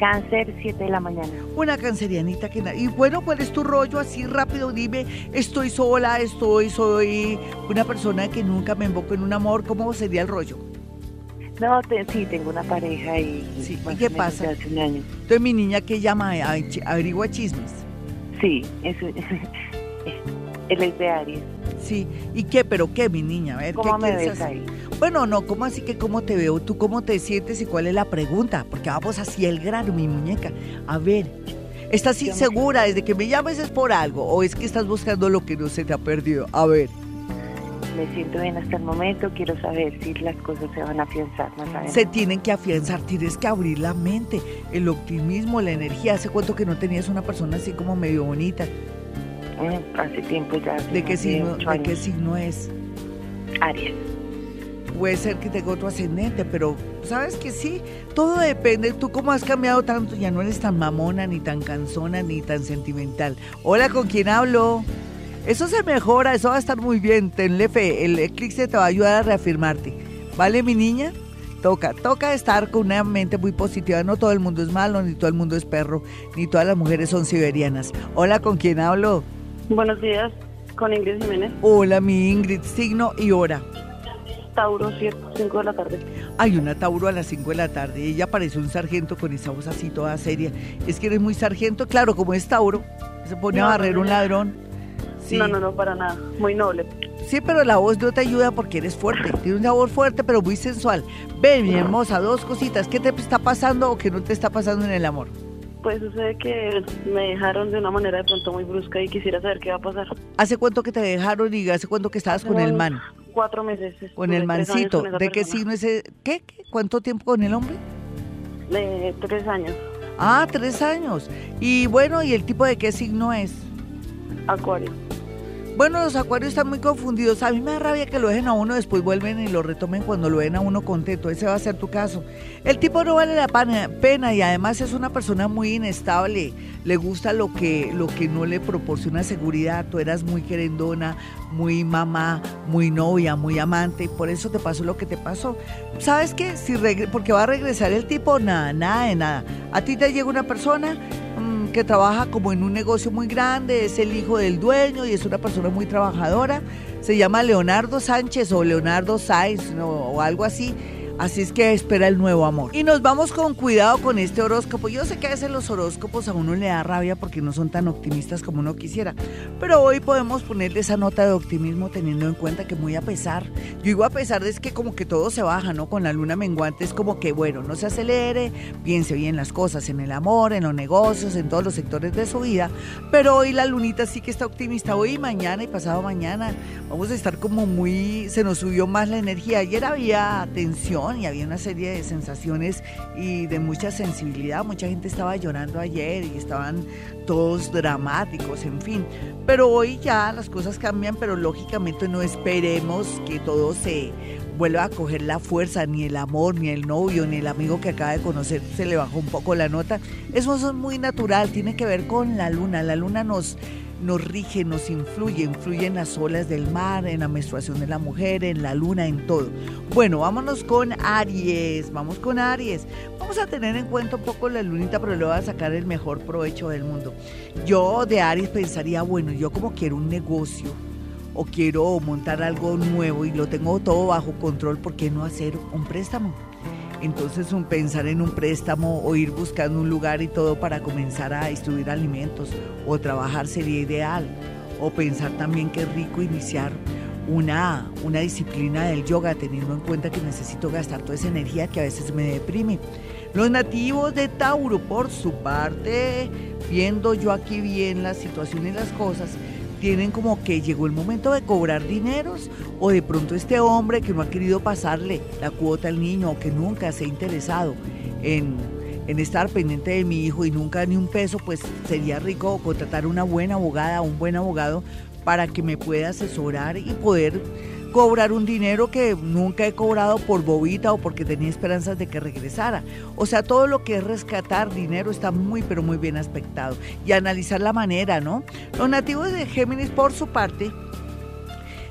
Cáncer, siete de la mañana. Una cancerianita que... Y bueno, ¿cuál es tu rollo? Así rápido, dime, estoy sola, estoy, soy una persona que nunca me invoco en un amor. ¿Cómo sería el rollo? No, te, sí, tengo una pareja y... Sí. ¿Y qué pasa? Hace un año. Entonces, mi niña que llama, a, a, averigua chismes. Sí, eso... Él es de Aries. Sí, ¿y qué? ¿Pero qué, mi niña? A ver, ¿cómo ¿qué me quieres ves hacer? Ahí? Bueno, no, ¿cómo así que cómo te veo? ¿Tú cómo te sientes y cuál es la pregunta? Porque vamos así el grano, mi muñeca. A ver, ¿estás insegura? Desde que me llames es por algo, o es que estás buscando lo que no se te ha perdido. A ver. Me siento bien hasta el momento, quiero saber si las cosas se van a afianzar más adelante. Se tienen que afianzar, tienes que abrir la mente, el optimismo, la energía. ¿Hace cuánto que no tenías una persona así como medio bonita? Hace tiempo ya. ¿De qué signo, ¿de qué signo es? Aries. Puede ser que tenga otro ascendente, pero sabes que sí, todo depende. Tú como has cambiado tanto, ya no eres tan mamona, ni tan cansona, ni tan sentimental. Hola, ¿con quién hablo? Eso se mejora, eso va a estar muy bien, tenle fe, el eclipse te va a ayudar a reafirmarte. ¿Vale, mi niña? Toca, toca estar con una mente muy positiva. No todo el mundo es malo, ni todo el mundo es perro, ni todas las mujeres son siberianas. Hola, ¿con quién hablo? Buenos días, con Ingrid Jiménez. Hola, mi Ingrid, signo y hora. Tauro, cinco de la tarde. Hay una Tauro a las cinco de la tarde. Ella parece un sargento con esa voz así toda seria. Es que eres muy sargento, claro, como es Tauro, se pone no, a barrer no, un ladrón. Sí. No, no, no, para nada, muy noble. Sí, pero la voz no te ayuda porque eres fuerte, tiene una voz fuerte pero muy sensual. Ven, mi hermosa, dos cositas, ¿qué te está pasando o qué no te está pasando en el amor? Pues sucede que me dejaron de una manera de pronto muy brusca y quisiera saber qué va a pasar. ¿Hace cuánto que te dejaron y hace cuánto que estabas con el man? Cuatro meses. Con el mancito. ¿De qué signo es ese? ¿Qué? ¿Cuánto tiempo con el hombre? De tres años. Ah, tres años. Y bueno, ¿y el tipo de qué signo es? Acuario. Bueno, los acuarios están muy confundidos. A mí me da rabia que lo dejen a uno, después vuelven y lo retomen cuando lo ven a uno contento. Ese va a ser tu caso. El tipo no vale la pena y además es una persona muy inestable. Le gusta lo que, lo que no le proporciona seguridad. Tú eras muy querendona, muy mamá, muy novia, muy amante. Y por eso te pasó lo que te pasó. ¿Sabes qué? Si regre- porque va a regresar el tipo, nada, nada de nada. A ti te llega una persona que trabaja como en un negocio muy grande, es el hijo del dueño y es una persona muy trabajadora, se llama Leonardo Sánchez o Leonardo Sáenz o, o algo así, así es que espera el nuevo amor. Y nos vamos con cuidado con este horóscopo. Yo sé que a veces los horóscopos a uno le da rabia porque no son tan optimistas como uno quisiera, pero hoy podemos ponerle esa nota de optimismo teniendo en cuenta que muy a pesar, yo digo a pesar es que como que todo se baja, ¿no? Con la luna menguante es como que bueno, no se acelere, piense bien las cosas, en el amor, en los negocios, en todos los sectores de su vida, pero hoy la lunita sí que está optimista, hoy y mañana y pasado mañana vamos a estar como muy, se nos subió más la energía, ayer había tensión y había una serie de sensaciones y de mucha sensibilidad, mucha gente estaba llorando ayer y estaban todos dramáticos, en fin, pero hoy ya las cosas cambian, pero lógicamente no esperemos que todo se vuelva a coger la fuerza, ni el amor, ni el novio, ni el amigo que acaba de conocer se le bajó un poco la nota, eso es muy natural, tiene que ver con la luna, la luna nos... nos rige, nos influye, influye en las olas del mar, en la menstruación de la mujer, en la luna, en todo. Bueno, vámonos con Aries, vamos con Aries. Vamos a tener en cuenta un poco la lunita, pero le voy a sacar el mejor provecho del mundo. Yo de Aries pensaría, bueno, yo como quiero un negocio o quiero montar algo nuevo y lo tengo todo bajo control, ¿por qué no hacer un préstamo? Entonces un pensar en un préstamo o ir buscando un lugar y todo para comenzar a distribuir alimentos o trabajar sería ideal. O pensar también que es rico iniciar una, una disciplina del yoga teniendo en cuenta que necesito gastar toda esa energía que a veces me deprime. Los nativos de Tauro, por su parte, viendo yo aquí bien la situación y las cosas, tienen como que llegó el momento de cobrar dineros o de pronto este hombre que no ha querido pasarle la cuota al niño o que nunca se ha interesado en, en estar pendiente de mi hijo y nunca ni un peso, pues sería rico contratar una buena abogada o un buen abogado para que me pueda asesorar y poder cobrar un dinero que nunca he cobrado por bobita o porque tenía esperanzas de que regresara. O sea, todo lo que es rescatar dinero está muy, pero muy bien aspectado. Y analizar la manera, ¿no? Los nativos de Géminis, por su parte,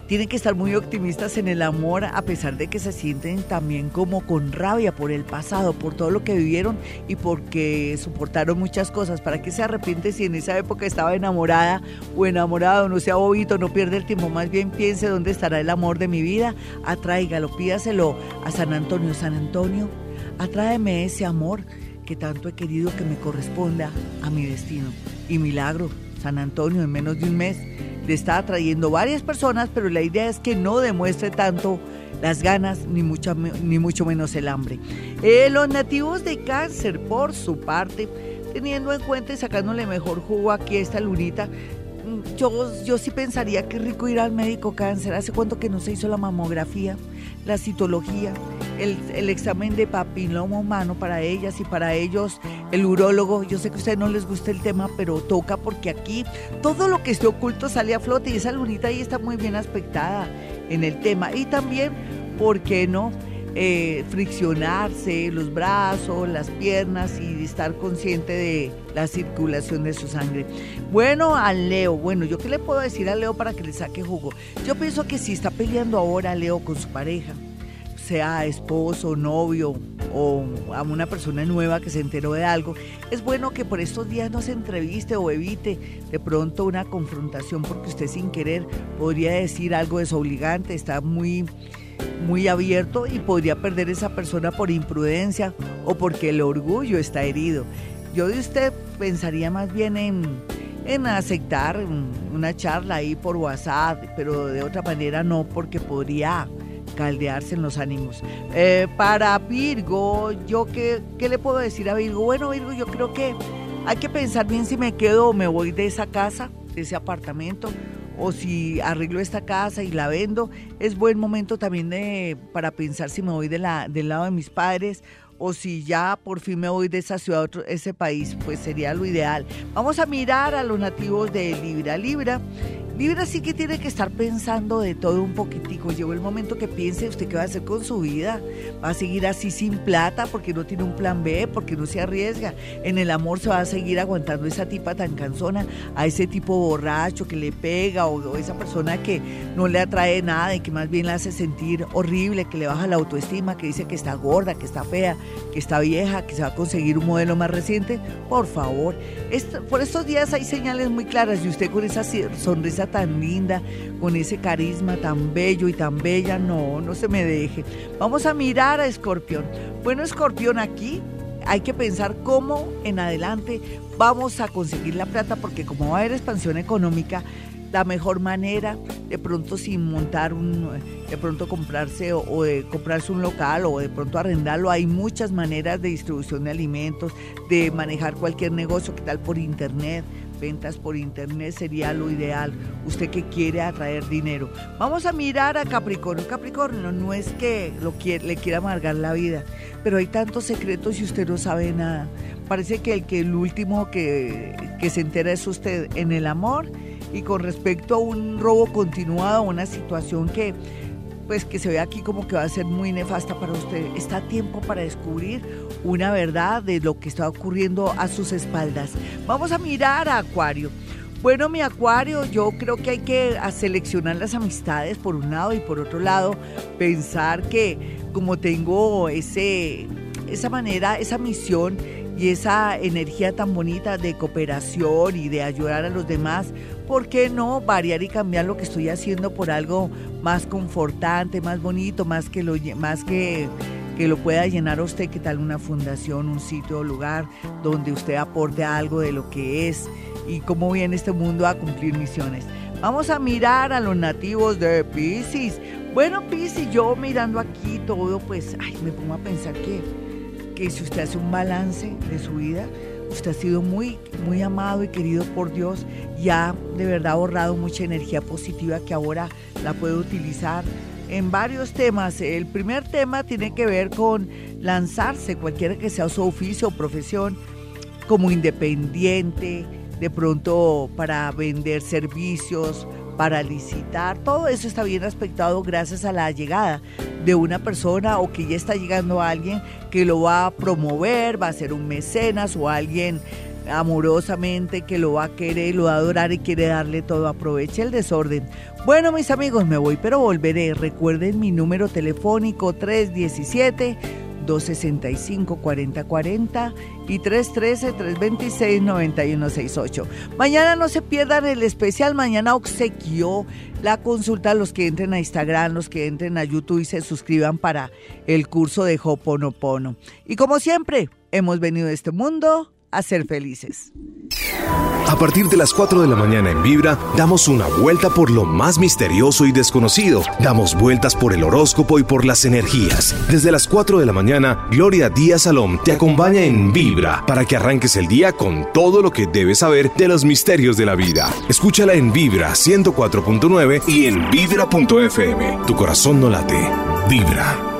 tienen que estar muy optimistas en el amor, a pesar de que se sienten también como con rabia por el pasado, por todo lo que vivieron y porque soportaron muchas cosas. ¿Para qué se arrepiente si en esa época estaba enamorada o enamorado? No sea bobito, no pierda el tiempo, más bien piense dónde estará el amor de mi vida, atráigalo, pídaselo a San Antonio. San Antonio, atráeme ese amor que tanto he querido que me corresponda a mi destino. Y milagro, San Antonio en menos de un mes le está atrayendo varias personas, pero la idea es que no demuestre tanto las ganas, ni, mucha, ni mucho menos el hambre. Eh, los nativos de Cáncer, por su parte, teniendo en cuenta y sacándole mejor jugo aquí a esta lunita, yo, yo sí pensaría que rico ir al médico Cáncer. ¿Hace cuánto que no se hizo la mamografía, la citología, el, el examen de papiloma humano para ellas y para ellos, el urólogo? Yo sé que a ustedes no les gusta el tema, pero toca porque aquí todo lo que esté oculto sale a flote y esa lunita ahí está muy bien aspectada en el tema. Y también, ¿por qué no? Eh, friccionarse los brazos, las piernas y estar consciente de la circulación de su sangre. Bueno, a Leo, bueno, ¿yo qué le puedo decir a Leo para que le saque jugo? Yo pienso que si está peleando ahora Leo con su pareja, sea esposo, novio o a una persona nueva que se enteró de algo, es bueno que por estos días no se entreviste o evite de pronto una confrontación porque usted sin querer podría decir algo desobligante, está muy... muy abierto y podría perder esa persona por imprudencia o porque el orgullo está herido. Yo de usted pensaría más bien en, en aceptar una charla ahí por WhatsApp, pero de otra manera no, porque podría caldearse en los ánimos. Eh, para Virgo, yo qué, ¿qué le puedo decir a Virgo? Bueno, Virgo, yo creo que hay que pensar bien si me quedo o me voy de esa casa, de ese apartamento, o si arreglo esta casa y la vendo. Es buen momento también de, para pensar si me voy de la, del lado de mis padres o si ya por fin me voy de esa ciudad a otro, ese país, pues sería lo ideal. Vamos a mirar a los nativos de Libra. Libra, Libra sí que tiene que estar pensando de todo un poquitico. Llegó el momento que piense usted qué va a hacer con su vida. Va a seguir así sin plata porque no tiene un plan B, porque no se arriesga. En el amor se va a seguir aguantando a esa tipa tan cansona, a ese tipo borracho que le pega, o, o esa persona que no le atrae nada y que más bien la hace sentir horrible, que le baja la autoestima, que dice que está gorda, que está fea, que está vieja, que se va a conseguir un modelo más reciente. Por favor, esto, por estos días hay señales muy claras y usted con esa sonrisa tan linda, con ese carisma tan bello y tan bella, no, no se me deje. Vamos a mirar a Escorpión. Bueno, Escorpión, aquí hay que pensar cómo en adelante vamos a conseguir la plata, porque como va a haber expansión económica, la mejor manera, de pronto sin montar un, de pronto comprarse o, o de comprarse un local o de pronto arrendarlo. Hay muchas maneras de distribución de alimentos, de manejar cualquier negocio, que tal por internet, ventas por internet sería lo ideal. Usted que quiere atraer dinero. Vamos a mirar a Capricornio. Capricornio, no es que lo quiere, le quiera amargar la vida, pero hay tantos secretos y usted no sabe nada. Parece que el, que el último que, que se entera es usted en el amor. Y con respecto a un robo continuado, una situación que, pues, que se ve aquí como que va a ser muy nefasta para usted, está a tiempo para descubrir una verdad de lo que está ocurriendo a sus espaldas. Vamos a mirar a Acuario. Bueno, mi Acuario, yo creo que hay que seleccionar las amistades por un lado y por otro lado pensar que como tengo ese, esa manera, esa misión y esa energía tan bonita de cooperación y de ayudar a los demás, ¿por qué no variar y cambiar lo que estoy haciendo por algo más confortante, más bonito, más que lo, más que, que lo pueda llenar a usted? ¿Qué tal una fundación, un sitio o lugar donde usted aporte algo de lo que es y cómo viene este mundo a cumplir misiones? Vamos a mirar a los nativos de Piscis. Bueno, Piscis, yo mirando aquí todo, pues ay, me pongo a pensar que, que si usted hace un balance de su vida, usted ha sido muy, muy amado y querido por Dios y ha de verdad ahorrado mucha energía positiva que ahora la puede utilizar en varios temas. El primer tema tiene que ver con lanzarse, cualquiera que sea su oficio o profesión, como independiente, de pronto para vender servicios, para licitar. Todo eso está bien aspectado gracias a la llegada de una persona o que ya está llegando a alguien que lo va a promover, va a ser un mecenas o alguien amorosamente que lo va a querer, lo va a adorar y quiere darle todo. Aproveche el desorden. Bueno, mis amigos, me voy, pero volveré. Recuerden mi número telefónico tres diecisiete, dos sesenta y cinco, cuarenta cuarenta y tres trece, tres veintiséis, noventa y uno sesenta y ocho. Mañana no se pierdan el especial. Mañana obsequio la consulta a los que entren a Instagram, los que entren a YouTube y se suscriban para el curso de Ho'oponopono. Y como siempre, hemos venido a este mundo a ser felices. A partir de las cuatro de la mañana en Vibra, damos una vuelta por lo más misterioso y desconocido. Damos vueltas por el horóscopo y por las energías. Desde las cuatro de la mañana, Gloria Díaz Salom te acompaña en Vibra para que arranques el día con todo lo que debes saber de los misterios de la vida. Escúchala en Vibra ciento cuatro punto nueve y en Vibra punto efe eme. Tu corazón no late. Vibra.